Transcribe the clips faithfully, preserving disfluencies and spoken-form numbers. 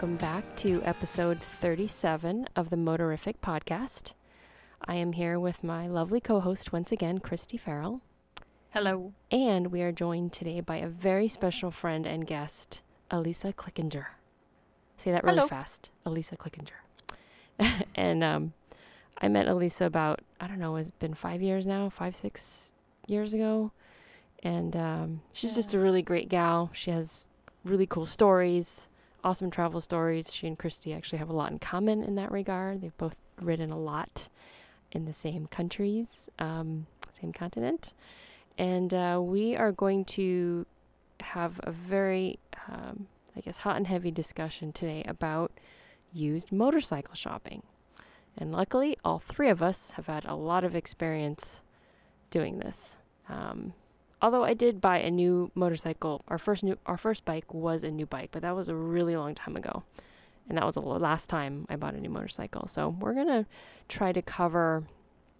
welcome back to episode thirty-seven of the Motorific podcast. I am here with my lovely co-host once again, Christy Farrell. Hello. And we are joined today by a very special friend and guest, Alisa Clickinger. Say that really Hello. fast, Alisa Clickinger. And um, I met Alisa about, I don't know, it's been five years now, five, six years ago. And um, she's yeah. just a really great gal. She has really cool stories, awesome travel stories. She and Christy actually have a lot in common in that regard. They've both ridden a lot in the same countries, um, same continent. And uh, we are going to have a very, um, I guess, hot and heavy discussion today about used motorcycle shopping. And luckily, all three of us have had a lot of experience doing this. Um, although I did buy a new motorcycle, our first new, our first bike was a new bike, but that was a really long time ago. And that was the last time I bought a new motorcycle. So we're going to try to cover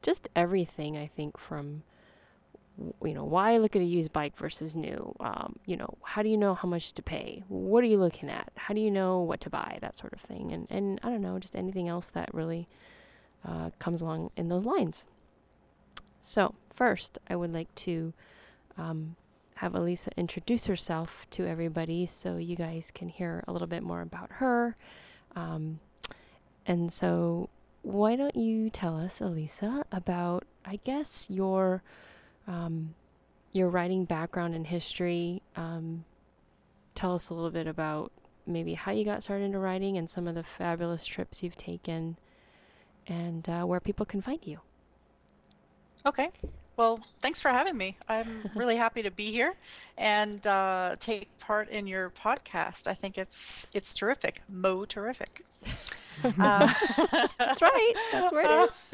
just everything, I think, from, you know, why look at a used bike versus new, um, you know, how do you know how much to pay? What are you looking at? How do you know what to buy? That sort of thing. And, and I don't know, just anything else that really uh, comes along in those lines. So first, I would like to um, have Alisa introduce herself to everybody so you guys can hear a little bit more about her. Um, and so why don't you tell us, Alisa, about, I guess, your Um, your riding background and history. Um, tell us a little bit about maybe how you got started into riding and some of the fabulous trips you've taken and uh, where people can find you. Okay. Well, thanks for having me. I'm really happy to be here and uh, take part in your podcast. I think it's it's terrific. Mo-terrific. Uh, that's right. That's where it is.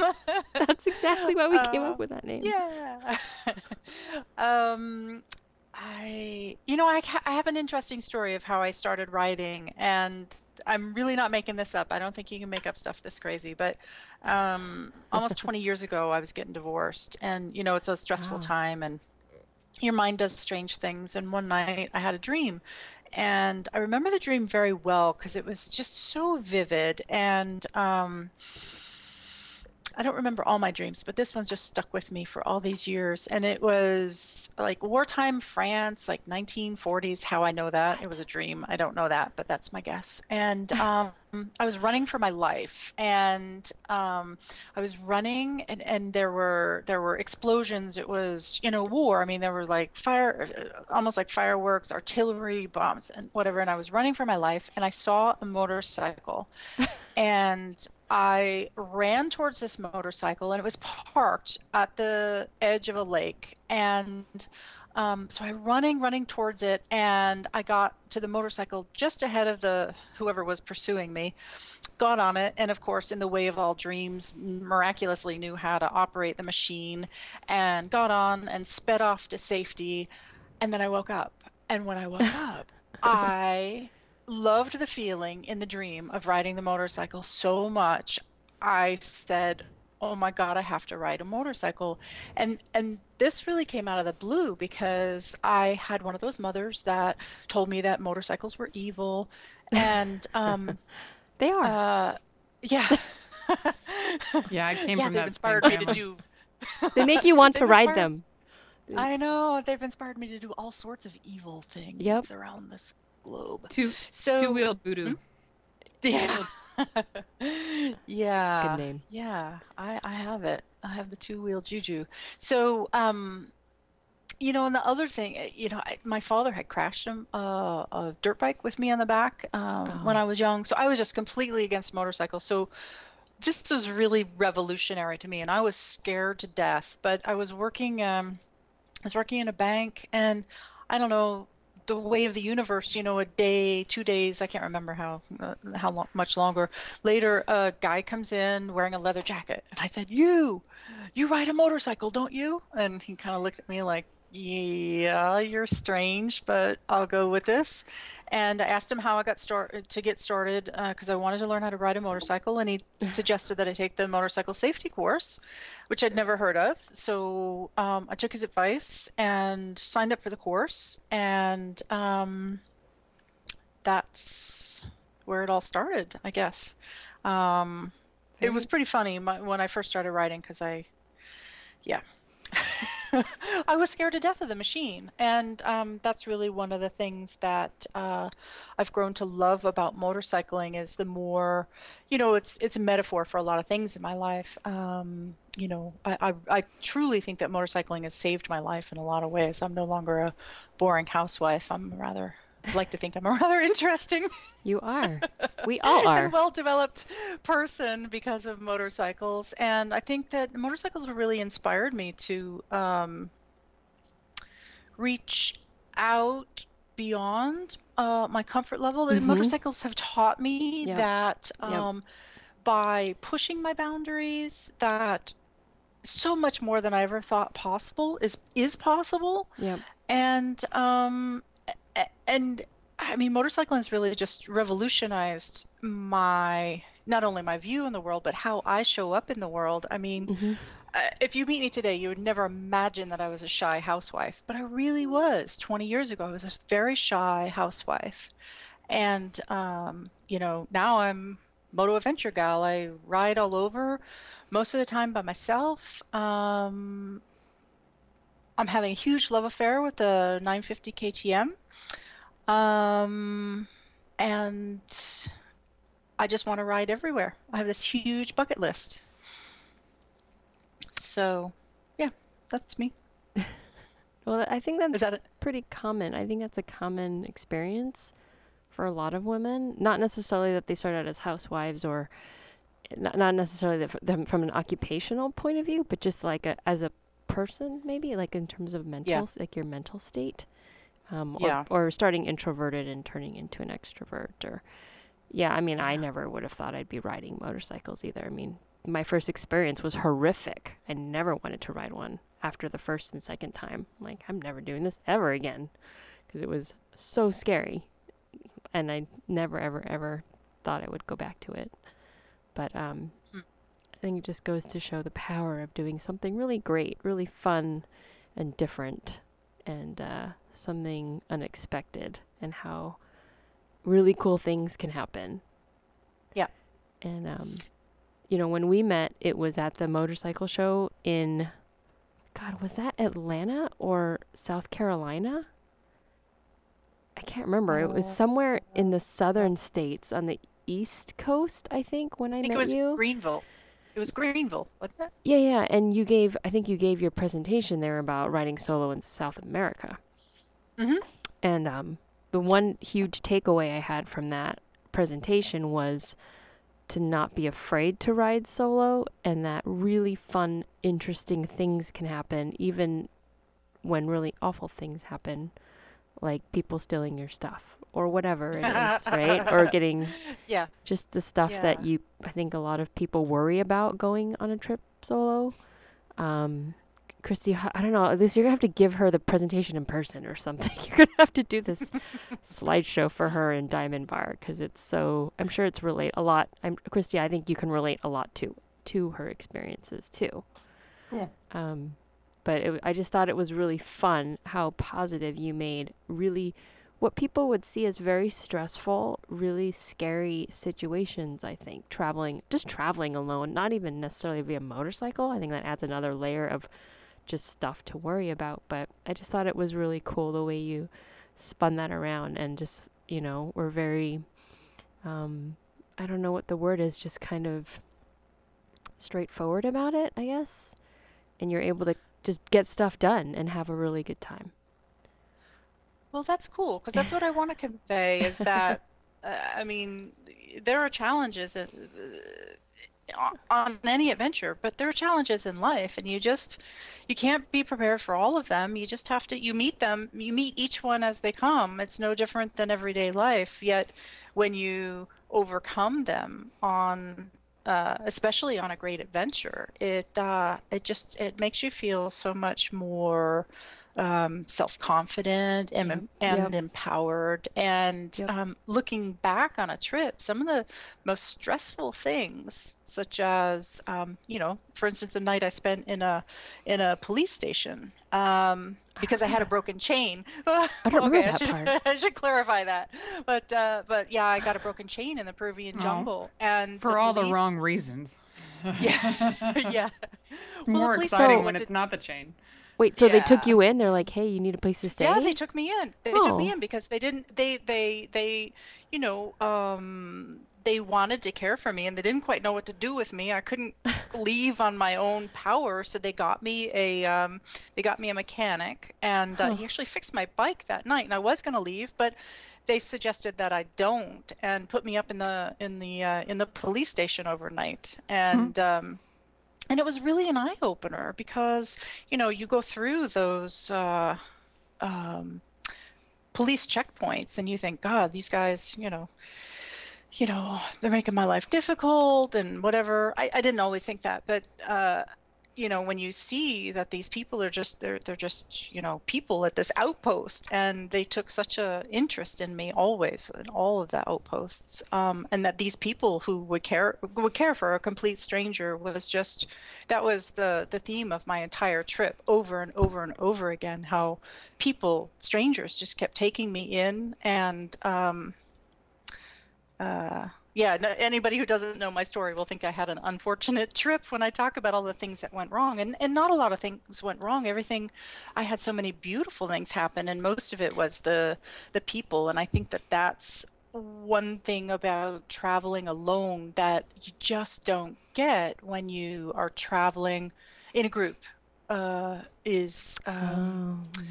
That's exactly why we uh, came up with that name. Yeah. um, I, you know, I, I have an interesting story of how I started riding, and I'm really not making this up. I don't think you can make up stuff this crazy, but um, almost twenty years ago, I was getting divorced, and you know, it's a stressful wow. time, and your mind does strange things. And one night, I had a dream. And I remember the dream very well because it was just so vivid. And um, I don't remember all my dreams, but this one's just stuck with me for all these years. And it was like wartime France, like nineteen forties. How I know that? It was a dream. I don't know that, but that's my guess. And um, I was running for my life, and um, I was running, and, and there were there were explosions. It was, you know, war. I mean, there were like fire, almost like fireworks, artillery, bombs, and whatever. And I was running for my life, and I saw a motorcycle. And I ran towards this motorcycle, and it was parked at the edge of a lake. And um, so I'm running, running towards it, and I got to the motorcycle just ahead of the whoever was pursuing me, got on it, and of course, in the way of all dreams, miraculously knew how to operate the machine, and got on and sped off to safety. And then I woke up. And when I woke up, I loved the feeling in the dream of riding the motorcycle so much. I said, oh my God, I have to ride a motorcycle. And and this really came out of the blue because I had one of those mothers that told me that motorcycles were evil. And um, they are. Uh, yeah. yeah, I came yeah, from that inspired me to do. They make you want to ride inspired... them. I know. They've inspired me to do all sorts of evil things yep. around this globe. Two, so, two-wheeled voodoo. Yeah. yeah. That's a good name. Yeah. I, I have it. I have the two-wheeled juju. So, um, you know, and the other thing, you know, I, my father had crashed a, uh, a dirt bike with me on the back um, oh. when I was young. So I was just completely against motorcycles. So this was really revolutionary to me. And I was scared to death. But I was working, um, I was working in a bank, and I don't know, the way of the universe, you know, a day, two days, I can't remember how uh, how long, much longer. Later, a guy comes in wearing a leather jacket. And I said, you, you ride a motorcycle, don't you? And he kind of looked at me like, yeah, you're strange, but I'll go with this. And I asked him how I got started to get started because uh, I wanted to learn how to ride a motorcycle. And he suggested that I take the motorcycle safety course, which I'd never heard of. So um, I took his advice and signed up for the course. And um, that's where it all started, I guess. Um, it was pretty funny my, when I first started riding because I, yeah, I was scared to death of the machine. And um, that's really one of the things that uh, I've grown to love about motorcycling is the more, you know, it's it's a metaphor for a lot of things in my life. Um, you know, I, I, I truly think that motorcycling has saved my life in a lot of ways. I'm no longer a boring housewife. I'm rather... I like to think I'm a rather interesting. You are. We all are. And well-developed person because of motorcycles. And I think that motorcycles really inspired me to um, reach out beyond uh, my comfort level. Mm-hmm. And motorcycles have taught me yep. that um, yep. by pushing my boundaries, that so much more than I ever thought possible is, is possible. Yep. And... Um, And I mean, motorcycling has really just revolutionized my, not only my view in the world, but how I show up in the world. I mean, mm-hmm. uh, if you meet me today, you would never imagine that I was a shy housewife, but I really was. twenty years ago, I was a very shy housewife. And, um, you know, now I'm moto adventure gal. I ride all over most of the time by myself. Um, I'm having a huge love affair with the nine fifty K T M, um, and I just want to ride everywhere. I have this huge bucket list. So, yeah, that's me. Well, I think that's Is that pretty common. I think that's a common experience for a lot of women. Not necessarily that they start out as housewives or not, not necessarily that from an occupational point of view, but just like a, as a person, maybe, like in terms of mental, yeah. like your mental state, um, or, yeah. or starting introverted and turning into an extrovert, or, yeah, I mean, yeah. I never would have thought I'd be riding motorcycles either. I mean, my first experience was horrific. I never wanted to ride one after the first and second time. I'm like, I'm never doing this ever again, because it was so scary, and I never, ever, ever thought I would go back to it, but, um, mm. I think it just goes to show the power of doing something really great, really fun and different, and uh, something unexpected, and how really cool things can happen. Yeah. And, um, you know, when we met, it was at the motorcycle show in, God, was that Atlanta or South Carolina? I can't remember. It was somewhere in the southern states on the East Coast, I think, when I, I think met it was you. Greenville. It was Greenville, wasn't it? Yeah, yeah. And you gave, I think you gave your presentation there about riding solo in South America. Mm-hmm. And um, the one huge takeaway I had from that presentation was to not be afraid to ride solo, and that really fun, interesting things can happen, even when really awful things happen, like people stealing your stuff or whatever it is, right? Or getting yeah. just the stuff yeah. that you, I think a lot of people worry about going on a trip solo. Um, Christy, I don't know, at least you're gonna have to give her the presentation in person or something. You're gonna have to do this slideshow for her in Diamond Bar, because it's so, I'm sure it's relate a lot. I'm, Christy, I think you can relate a lot to, to her experiences too. Yeah. Um, but it, I just thought it was really fun how positive you made really what people would see as very stressful, really scary situations, I think. Traveling, just traveling alone, not even necessarily via motorcycle. I think that adds another layer of just stuff to worry about. But I just thought it was really cool the way you spun that around, and just, you know, were very, um, I don't know what the word is, just kind of straightforward about it, I guess. And you're able to just get stuff done and have a really good time. Well, that's cool, because that's what I want to convey is that, uh, I mean, there are challenges in, uh, on any adventure, but there are challenges in life, and you just, you can't be prepared for all of them. You just have to, you meet them, you meet each one as they come. It's no different than everyday life, yet when you overcome them on Uh, especially on a great adventure, it uh, it just it makes you feel so much more um, self-confident and, yep. and yep. empowered. And yep. um, looking back on a trip, some of the most stressful things, such as, um, you know, for instance, a night I spent in a in a police station um, because I, I had a broken chain. I don't okay, remember that I should, part. I should clarify that. But uh, but yeah, I got a broken chain in the Peruvian oh. jungle, and for the all police... the wrong reasons. Yeah, yeah. It's well, more exciting so, when it's did... not the chain. Wait, so yeah. they took you in? They're like, hey, you need a place to stay? Yeah, they took me in. They oh. took me in because they didn't, they, they, they, you know, um, they wanted to care for me and they didn't quite know what to do with me. I couldn't leave on my own power. So they got me a, um, they got me a mechanic, and uh, oh. he actually fixed my bike that night, and I was going to leave, but they suggested that I don't, and put me up in the, in the, uh, in the police station overnight. And, mm-hmm. um, And it was really an eye-opener because, you know, you go through those uh, um, police checkpoints and you think, God, these guys, you know, you know, they're making my life difficult and whatever. I, I didn't always think that, but, uh, you know, when you see that these people are just, they're, they're just, you know, people at this outpost, and they took such a interest in me always in all of the outposts. Um, and that these people who would care, would care for a complete stranger was just, that was the, the theme of my entire trip over and over and over again, how people, strangers, just kept taking me in. And, um, uh, yeah, no, anybody who doesn't know my story will think I had an unfortunate trip when I talk about all the things that went wrong. And and not a lot of things went wrong. Everything, I had so many beautiful things happen, and most of it was the the people. And I think that that's one thing about traveling alone that you just don't get when you are traveling in a group, uh, is um, oh.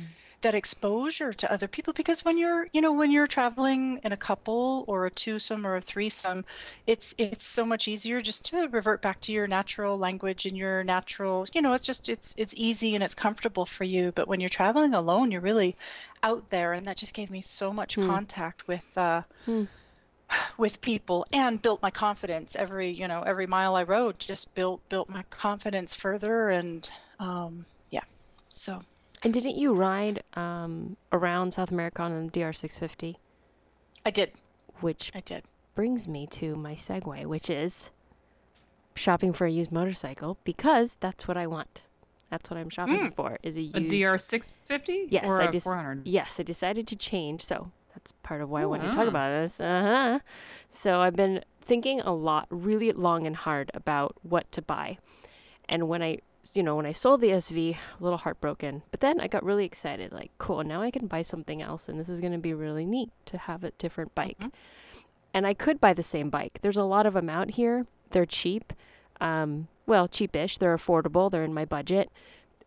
that exposure to other people. Because when you're, you know, when you're traveling in a couple or a twosome or a threesome, it's, it's so much easier just to revert back to your natural language and your natural, you know, it's just, it's, it's easy and it's comfortable for you. But when you're traveling alone, you're really out there. And that just gave me so much hmm. contact with, uh, hmm. with people, and built my confidence every, you know, every mile I rode, just built, built my confidence further. And, um, yeah, so. And didn't you ride um, around South America on the D R six fifty? I did. Which I did. Brings me to my segue, which is shopping for a used motorcycle, because that's what I want. That's what I'm shopping mm. for, is a used... A D R six fifty yes, or I de- a four hundred? Yes, I decided to change, so that's part of why Ooh, I wanted uh. to talk about this. Uh-huh. So I've been thinking a lot, really long and hard, about what to buy. And when I... you know, when I sold the S V, a little heartbroken, but then I got really excited, like, cool, now I can buy something else, and this is going to be really neat to have a different bike. Mm-hmm. And I could buy the same bike. There's a lot of them out here. They're cheap. Um, well, cheapish. They're affordable. They're in my budget.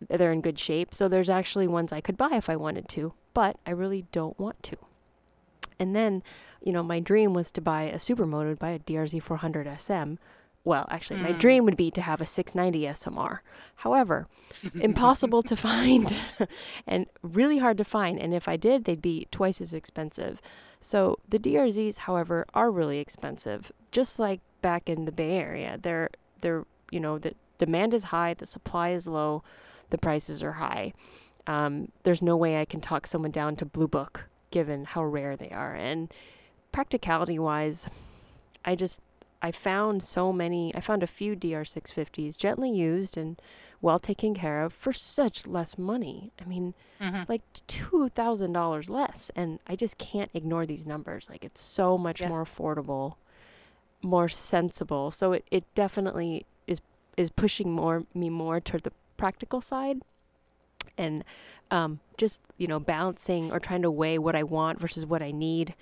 They're in good shape. So there's actually ones I could buy if I wanted to, but I really don't want to. And then, you know, my dream was to buy a supermoto, buy a D R Z four hundred S M. Well, actually, my mm. dream would be to have a six ninety S M R. However, impossible to find and really hard to find. And if I did, they'd be twice as expensive. So the D R Zs, however, are really expensive. Just like back in the Bay Area, they're, they're, you know, the demand is high, the supply is low, the prices are high. Um, there's no way I can talk someone down to Blue Book, given how rare they are. And practicality-wise, I just... I found so many, I found a few D R six fifties gently used and well taken care of for such less money. I mean, mm-hmm. like two thousand dollars less. And I just can't ignore these numbers. Like, it's so much yeah. more affordable, more sensible. So it, it definitely is, is pushing more me more toward the practical side, and um, just, you know, balancing or trying to weigh what I want versus what I need.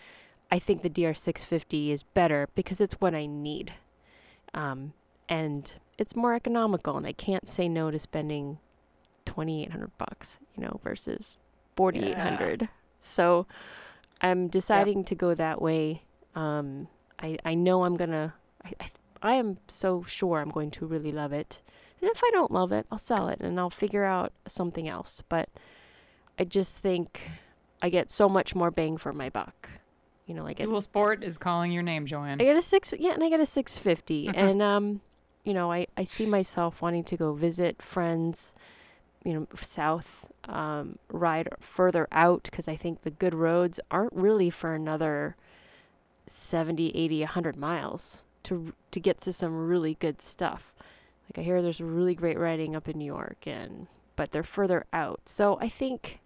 I think the D R six fifty is better because it's what I need. Um, and it's more economical, and I can't say no to spending twenty-eight hundred bucks, you know, versus forty-eight hundred. Yeah. So I'm deciding yep. to go that way. Um, I, I know I'm going to, I, I, I am so sure I'm going to really love it. And if I don't love it, I'll sell it and I'll figure out something else. But I just think I get so much more bang for my buck. You know, like dual sport is calling your name, Joanne. I got a six, yeah, and I got a six fifty, and um, you know, I, I see myself wanting to go visit friends, you know, south, um, ride further out, because I think the good roads aren't really for another seventy, eighty, one hundred miles to to get to some really good stuff. Like, I hear there's really great riding up in New York, and but they're further out. So I think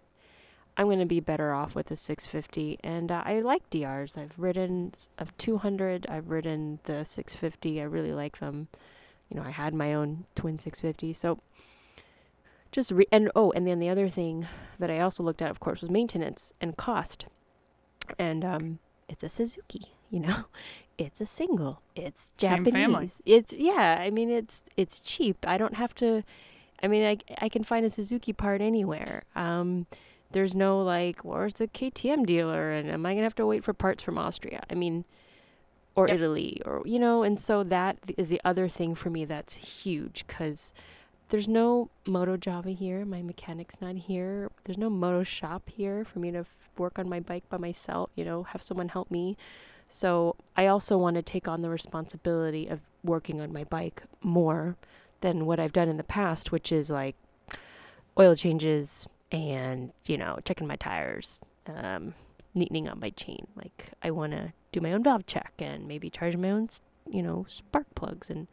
I'm going to be better off with a six fifty, and uh, I like D Rs. I've ridden a two hundred, I've ridden the six fifty. I really like them. You know, I had my own twin six fifty, so just re- and oh, and then the other thing that I also looked at, of course, was maintenance and cost. And um, it's a Suzuki, you know, it's a single, it's Japanese, it's yeah. I mean, it's it's cheap. I don't have to. I mean, I I can find a Suzuki part anywhere. Um, there's no like, where's the K T M dealer, and am I gonna have to wait for parts from Austria? I mean, or yep. Italy, or you know. And so that is the other thing for me that's huge, because there's no moto Java here. My mechanic's not here. There's no moto shop here for me to f- work on my bike by myself, you know, have someone help me. So I also want to take on the responsibility of working on my bike more than what I've done in the past, which is like oil changes and, you know, checking my tires, um, neatening up my chain. Like, I want to do my own valve check and maybe charge my own, you know, spark plugs and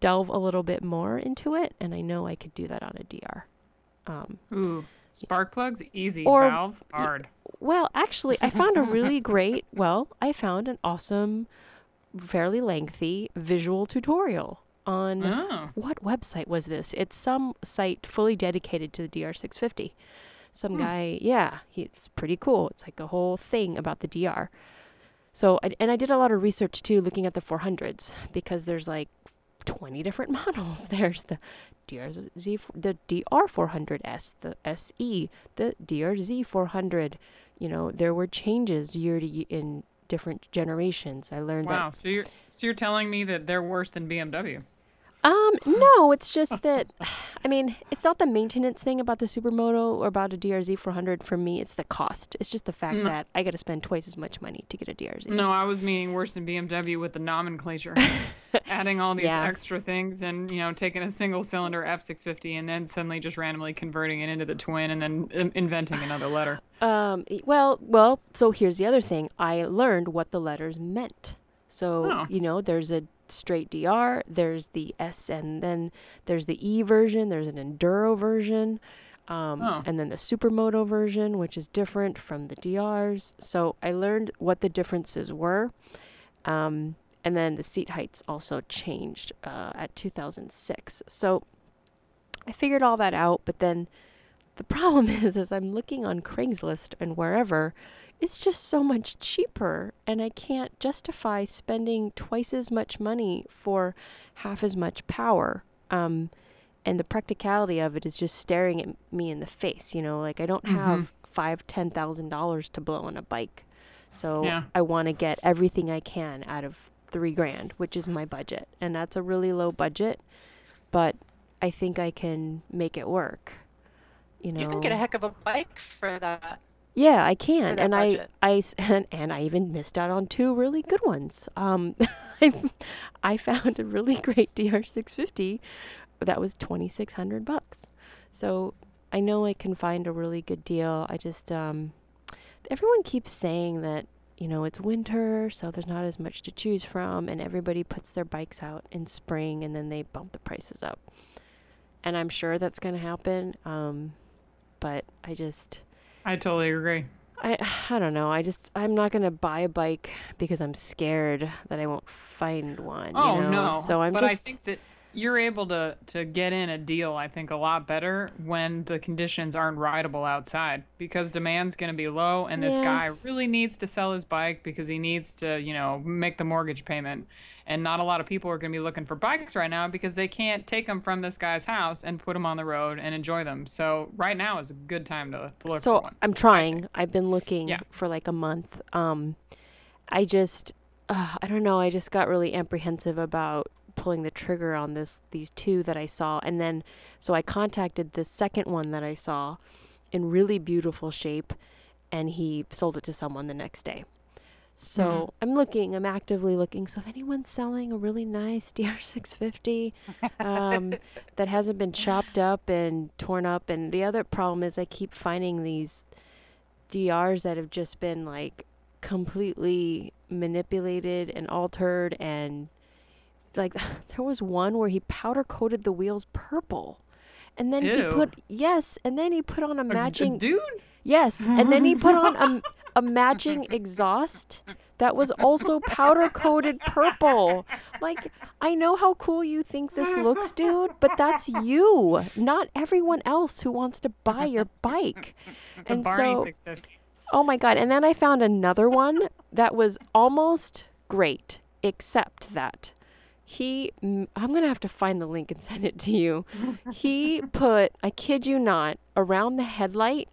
delve a little bit more into it, and I know I could do that on a D R. Um, Ooh, spark plugs, easy. Or, valve, hard. Well, actually, I found a really great, well, I found an awesome, fairly lengthy visual tutorial on oh. what website was this? It's some site fully dedicated to the D R six fifty. Some hmm. guy, yeah, he, it's pretty cool. It's like a whole thing about the D R. So, and I did a lot of research too, looking at the four hundreds, because there's like twenty different models. There's the D R Z, the D R four hundred S, the S E, the D R Z four hundred. You know, there were changes year to year in different generations. I learned wow, that. Wow, so you're so you're telling me that they're worse than B M W? Um, no, it's just that, I mean, it's not the maintenance thing about the Supermoto or about a D R Z four hundred for me. It's the cost. It's just the fact no. that I got to spend twice as much money to get a D R Z. No, I was meaning worse than B M W with the nomenclature, adding all these yeah. extra things and, you know, taking a single cylinder F six fifty and then suddenly just randomly converting it into the twin and then inventing another letter. Um, well, well, so here's the other thing. I learned what the letters meant. So, oh. you know, there's a straight D R, there's the S, and then there's the E version, there's an enduro version, um, oh. and then the supermoto version, which is different from the D Rs. So I learned what the differences were. Um, and then the seat heights also changed uh, at two thousand six. So I figured all that out, but then the problem is, as I'm looking on Craigslist and wherever, it's just so much cheaper, and I can't justify spending twice as much money for half as much power. Um, and the practicality of it is just staring at me in the face. You know, like, I don't have mm-hmm. five, ten thousand dollars to blow on a bike, so yeah. I want to get everything I can out of three grand, which is my budget, and that's a really low budget, but I think I can make it work. You know, you can get a heck of a bike for that. Yeah, I can, and budget. I, I and, and I even missed out on two really good ones. Um, I, I found a really great D R six fifty that was twenty six hundred bucks. So I know I can find a really good deal. I just um, everyone keeps saying that, you know, it's winter, so there's not as much to choose from, and everybody puts their bikes out in spring, and then they bump the prices up. And I'm sure that's going to happen, um, but I just. I totally agree. I I don't know. I just, I'm not going to buy a bike because I'm scared that I won't find one. Oh, you know? no. So I'm but just... I think that you're able to, to get in a deal, I think, a lot better when the conditions aren't rideable outside, because demand's going to be low, and this yeah. guy really needs to sell his bike because he needs to, you know, make the mortgage payment. And not a lot of people are going to be looking for bikes right now because they can't take them from this guy's house and put them on the road and enjoy them. So right now is a good time to, to look so for one. So I'm trying. I've been looking yeah. for like a month. Um, I just, uh, I don't know. I just got really apprehensive about pulling the trigger on this, these two that I saw. And then, so I contacted the second one that I saw in really beautiful shape, and he sold it to someone the next day. So mm-hmm. I'm looking, I'm actively looking. So if anyone's selling a really nice D R six fifty um, that hasn't been chopped up and torn up. And the other problem is I keep finding these D Rs that have just been like completely manipulated and altered. And like there was one where he powder coated the wheels purple. And then Ew. he put, yes, and then he put on a matching. A dude? Yes, and then he put on a... a matching exhaust that was also powder coated purple. Like, I know how cool you think this looks, dude, but that's you, not everyone else who wants to buy your bike. The and so, oh my God. And then I found another one that was almost great, except that he, I'm going to have to find the link and send it to you. He put, I kid you not, around the headlight,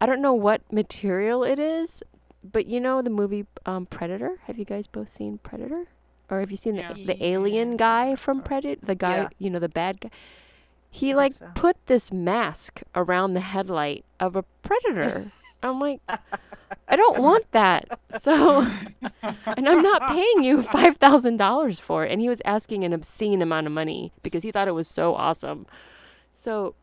I don't know what material it is, but you know the movie um, Predator? Have you guys both seen Predator? Or have you seen yeah. the, the alien guy from Predator? The guy, yeah. you know, the bad guy? He, I like, so. put this mask around the headlight of a Predator. I'm like, I don't want that. So, and I'm not paying you five thousand dollars for it. And he was asking an obscene amount of money because he thought it was so awesome. So...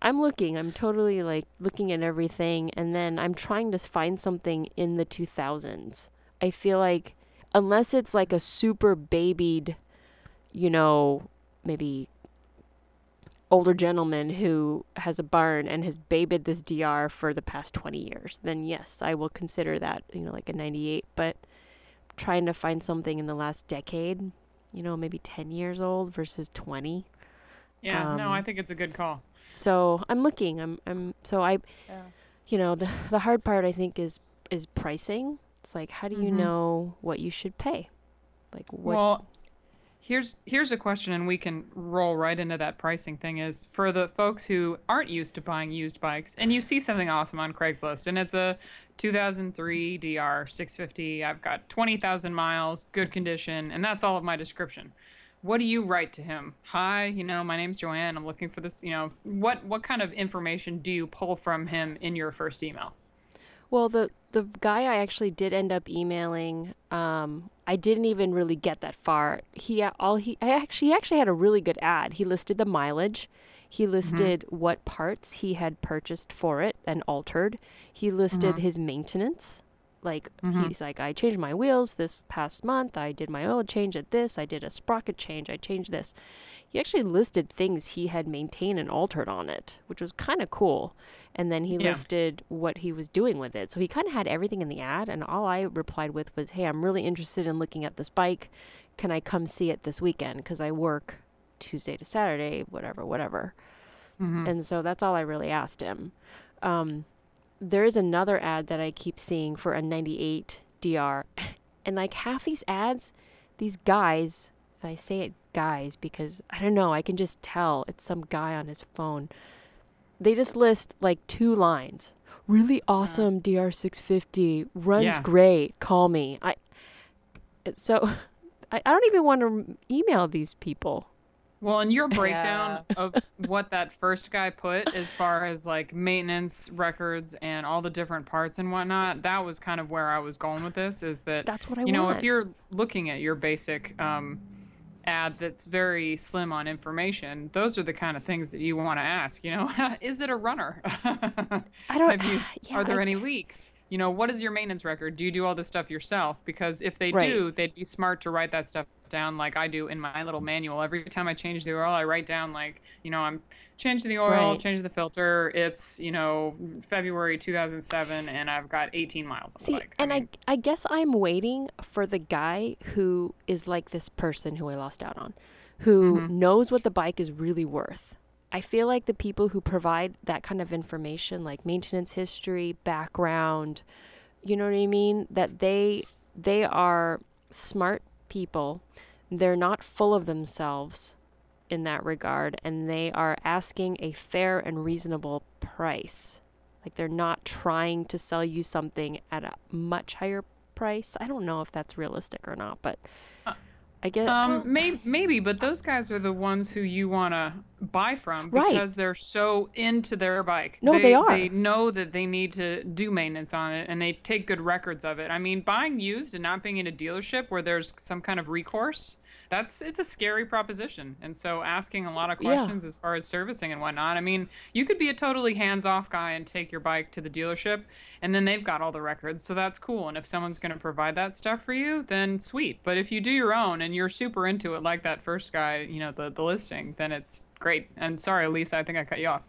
I'm looking. I'm totally, like, looking at everything, and then I'm trying to find something in the two thousands. I feel like, unless it's, like, a super babied, you know, maybe older gentleman who has a barn and has babied this D R for the past twenty years, then, yes, I will consider that, you know, like a ninety-eight. But I'm trying to find something in the last decade, you know, maybe ten years old versus twenty. Yeah, um, no, I think it's a good call. So I'm looking, I'm, I'm, so I, yeah. you know, the the hard part I think is, is pricing. It's like, how do you mm-hmm. know what you should pay? Like what? Well, here's, here's a question, and we can roll right into that pricing thing, is for the folks who aren't used to buying used bikes and you see something awesome on Craigslist and it's a two thousand three D R six fifty. I've got twenty thousand miles, good condition. And that's all of my description. What do you write to him? Hi, you know, my name's Joanne. I'm looking for this, you know, what, what kind of information do you pull from him in your first email? Well, the, the guy I actually did end up emailing, um, I didn't even really get that far. He, all he, I actually, he actually had a really good ad. He listed the mileage. He listed mm-hmm. what parts he had purchased for it and altered. He listed mm-hmm. his maintenance. Like, mm-hmm. he's like, I changed my wheels this past month. I did my oil change at this. I did a sprocket change. I changed this. He actually listed things he had maintained and altered on it, which was kind of cool. And then he yeah. listed what he was doing with it. So he kind of had everything in the ad. And all I replied with was, hey, I'm really interested in looking at this bike. Can I come see it this weekend? Because I work Tuesday to Saturday, whatever, whatever. Mm-hmm. And so that's all I really asked him. Um There is another ad that I keep seeing for a ninety-eight D R. And like half these ads, these guys, and I say it guys because I don't know, I can just tell it's some guy on his phone. They just list like two lines. Really awesome D R six fifty, runs yeah. great, call me. I So I, I don't even want to email these people. Well, and your breakdown yeah. of what that first guy put as far as like maintenance records and all the different parts and whatnot, that was kind of where I was going with this, is that, that's what I you know, want. If you're looking at your basic um, ad that's very slim on information, those are the kind of things that you want to ask, you know, is it a runner? I don't, Have you, yeah, are there I, any leaks? You know, what is your maintenance record? Do you do all this stuff yourself? Because if they right. do, they'd be smart to write that stuff down, like I do in my little manual. Every time I change the oil, I write down, like, you know, I'm changing the oil, right. changing the filter. It's, you know, February two thousand seven, and I've got eighteen miles on See, the bike. And I, mean, I, I guess I'm waiting for the guy who is like this person who I lost out on, who mm-hmm. knows what the bike is really worth. I feel like the people who provide that kind of information, like maintenance history, background, you know what I mean? That they they are smart people. They're not full of themselves in that regard, and they are asking a fair and reasonable price. Like they're not trying to sell you something at a much higher price. I don't know if that's realistic or not, but... I get um, maybe, maybe, but those guys are the ones who you want to buy from because right. they're so into their bike. No, they, they are. They know that they need to do maintenance on it, and they take good records of it. I mean, buying used and not being in a dealership where there's some kind of recourse, that's it's a scary proposition. And so asking a lot of questions yeah. as far as servicing and whatnot. I mean, you could be a totally hands-off guy and take your bike to the dealership, and then they've got all the records. So that's cool. And if someone's going to provide that stuff for you, then sweet. But if you do your own and you're super into it, like that first guy, you know, the, the listing, then it's great. And sorry, Alisa, I think I cut you off.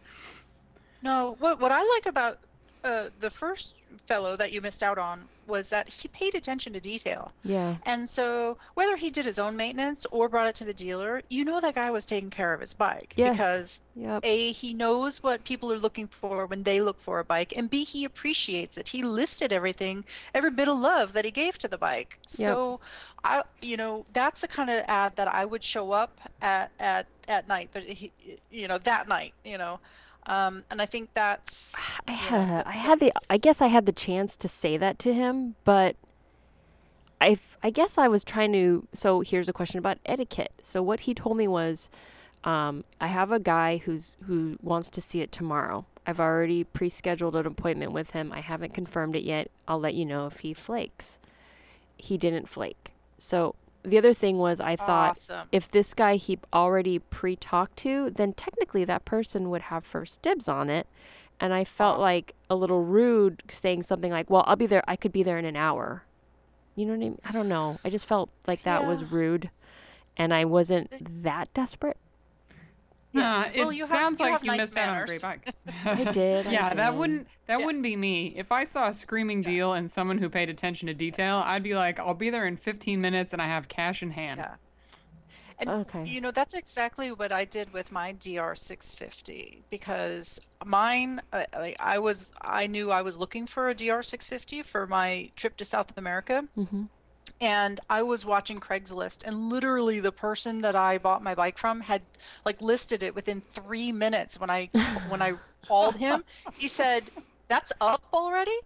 No, what what I like about uh, the first fellow that you missed out on was that he paid attention to detail. Yeah. And so whether he did his own maintenance or brought it to the dealer, you know that guy was taking care of his bike. Yes. Because yep. A, he knows what people are looking for when they look for a bike, and B, he appreciates it. He listed everything, every bit of love that he gave to the bike. Yep. So I, you know, that's the kind of ad that I would show up at at, at night, but he, you know, that night, you know. Um, and I think that's. I had, I had the. I guess I had the chance to say that to him, but I. I guess I was trying to. So here's a question about etiquette. So what he told me was, um, I have a guy who's who wants to see it tomorrow. I've already pre-scheduled an appointment with him. I haven't confirmed it yet. I'll let you know if he flakes. He didn't flake. So the other thing was, I thought, awesome. If this guy he already pre-talked to, then technically that person would have first dibs on it. And I felt awesome. Like a little rude saying something like, well, I'll be there. I could be there in an hour. You know what I mean? I don't know. I just felt like that yeah. was rude. And I wasn't that desperate. Yeah, yeah. Well, it you sounds have, you like you nice missed manners. Out on a great bike. I did. I yeah, did. that wouldn't that yeah. wouldn't be me. If I saw a screaming yeah. deal and someone who paid attention to detail, I'd be like, I'll be there in fifteen minutes and I have cash in hand. Yeah. And, okay. you know, that's exactly what I did with my D R six fifty, because mine, I, I was, I knew I was looking for a D R six fifty for my trip to South America. Mm-hmm. And I was watching Craigslist, and literally the person that I bought my bike from had like listed it within three minutes when I when I called him. He said, "That's up already?"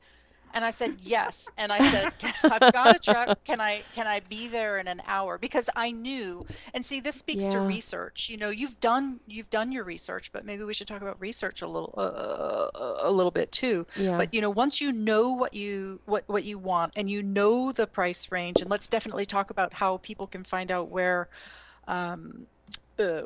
And I said, "Yes." And I said, "I've got a truck. Can I can I be there in an hour?" Because I knew. And see, this speaks yeah. to research. You know, you've done you've done your research, but maybe we should talk about research a little uh, a little bit too. Yeah. But you know, once you know what you what, what you want, and you know the price range, and let's definitely talk about how people can find out where um uh,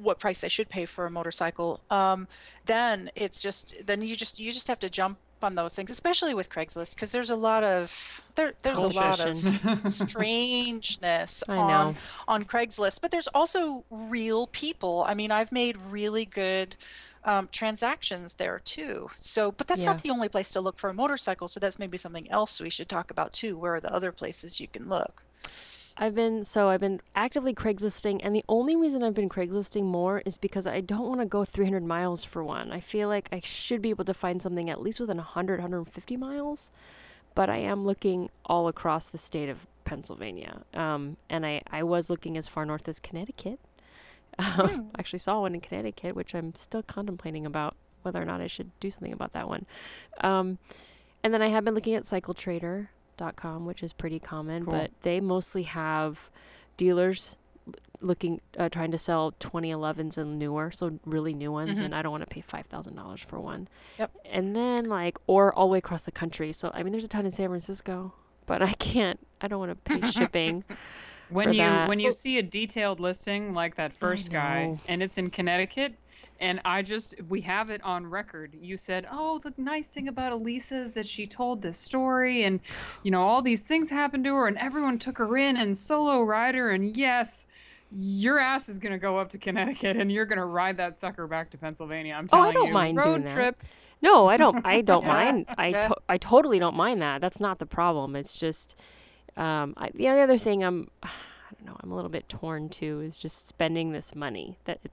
what price they should pay for a motorcycle. Um, then it's just then you just you just have to jump on those things, especially with Craigslist, because there's a lot of there there's a lot of strangeness on on Craigslist, but there's also real people. I mean, I've made really good um, transactions there too. So, but that's yeah. not the only place to look for a motorcycle. So that's maybe something else we should talk about too. Where are the other places you can look? I've been so I've been actively Craigslisting, and the only reason I've been Craigslisting more is because I don't want to go three hundred miles for one. I feel like I should be able to find something at least within one hundred, one hundred fifty miles, but I am looking all across the state of Pennsylvania, um, and I, I was looking as far north as Connecticut. Um, I actually saw one in Connecticut, which I'm still contemplating about whether or not I should do something about that one. Um, and then I have been looking at Cycle Trader. Dot com, which is pretty common, cool. but they mostly have dealers looking, uh, trying to sell twenty elevens and newer, so really new ones, mm-hmm. and I don't want to pay five thousand dollars for one. Yep. And then like, or all the way across the country. So I mean, there's a ton in San Francisco, but I can't. I don't want to pay shipping. When you that. when you see a detailed listing like that first guy, and it's in Connecticut. And I just, we have it on record. You said, oh, the nice thing about Alisa is that she told this story and, you know, all these things happened to her and everyone took her in and solo rider. And yes, your ass is going to go up to Connecticut and you're going to ride that sucker back to Pennsylvania. I'm telling you. Oh, I don't you, mind road doing trip. That. No, I don't. I don't yeah. mind. I, to- I totally don't mind that. That's not the problem. It's just, um, I, you know, the other thing I'm, I don't know, I'm a little bit torn too is just spending this money that it's,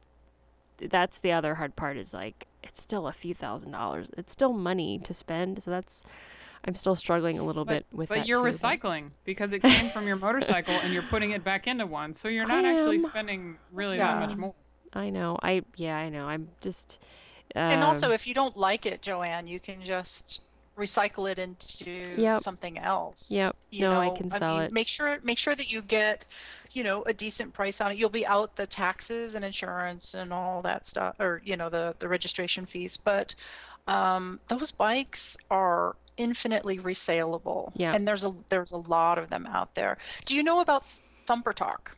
that's the other hard part is like, it's still a few thousand dollars. It's still money to spend. So that's, I'm still struggling a little but, bit with but that. But you're too, recycling but... because it came from your motorcycle and you're putting it back into one. So you're not I actually am... spending really yeah. that much more. I know. I, yeah, I know. I'm just. Uh... And also if you don't like it, Joanne, you can just recycle it into yep. something else. Yep. You no, know? I can sell I mean, it. Make sure, make sure that you get, you know, a decent price on it. You'll be out the taxes and insurance and all that stuff, or, you know, the, the registration fees. But um, those bikes are infinitely resaleable. Yeah. And there's a, there's a lot of them out there. Do you know about Thumper Talk?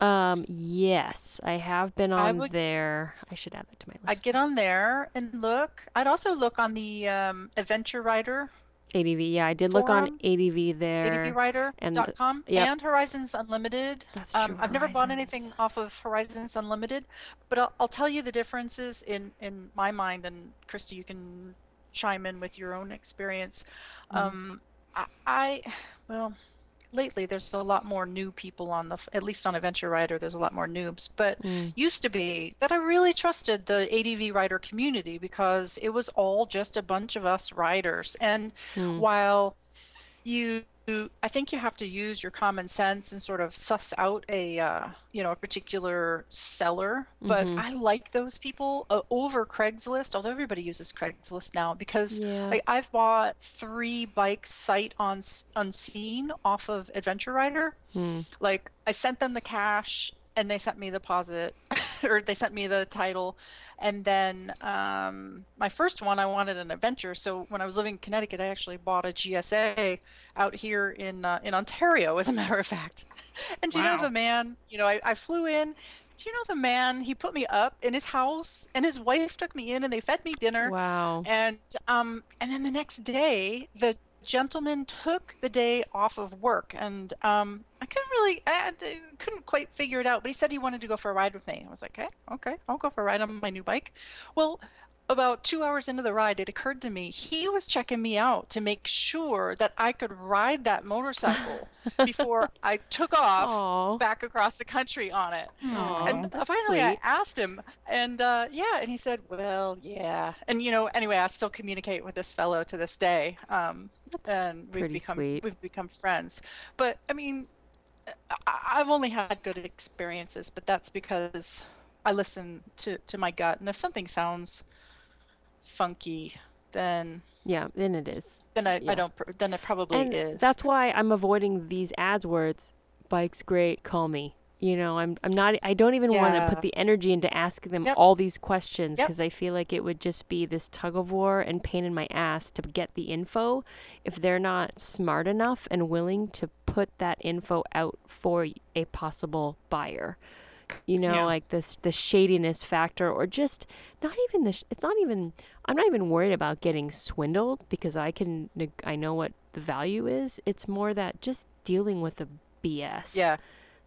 Um, yes, I have been on I would, there. I should add that to my list. I'd get on there and look. I'd also look on the um, Adventure Rider. A D V, yeah, I did forum, look on A D V there. A D V rider dot com and, yep. and Horizons Unlimited. That's true. Um, I've Horizons. never bought anything off of Horizons Unlimited, but I'll, I'll tell you the differences in, in my mind, and Christy, you can chime in with your own experience. Mm-hmm. Um, I, I, well... Lately, there's a lot more new people on the, at least on Adventure Rider, there's a lot more noobs. But mm. used to be that I really trusted the A D V rider community because it was all just a bunch of us riders. And mm. while you, I think you have to use your common sense and sort of suss out a, uh, you know, a particular seller. But mm-hmm. I like those people uh, over Craigslist, although everybody uses Craigslist now, because yeah. I, I've bought three bikes sight on, unseen off of Adventure Rider. Mm. Like, I sent them the cash and they sent me the deposit, or they sent me the title. And then um, my first one, I wanted an adventure. So when I was living in Connecticut, I actually bought a G S A out here in uh, in Ontario, as a matter of fact. And do wow. you know the man, you know, I, I flew in. Do you know the man, he put me up in his house, and his wife took me in, and they fed me dinner. Wow. And um, and then the next day, the gentleman took the day off of work, and um I couldn't really I couldn't quite figure it out, but he said he wanted to go for a ride with me. I was like, hey, okay, I'll go for a ride on my new bike. Well, about two hours into the ride, it occurred to me he was checking me out to make sure that I could ride that motorcycle before I took off Aww. back across the country on it. Aww, and finally, sweet. I asked him, and uh, yeah, and he said, "Well, yeah." And you know, anyway, I still communicate with this fellow to this day, um, and we've become sweet. we've become friends. But I mean, I've only had good experiences, but that's because I listen to to my gut, and if something sounds funky, then yeah then it is then I, yeah. I don't then it probably and is. That's why I'm avoiding these ads words. Bike's great, call me, you know. I'm I'm not I don't even yeah. want to put the energy into asking them yep. all these questions, because yep. I feel like it would just be this tug of war and pain in my ass to get the info if they're not smart enough and willing to put that info out for a possible buyer. You know, yeah. like this, the shadiness factor, or just not even the, sh- it's not even, I'm not even worried about getting swindled, because I can, I know what the value is. It's more that just dealing with the B S. Yeah.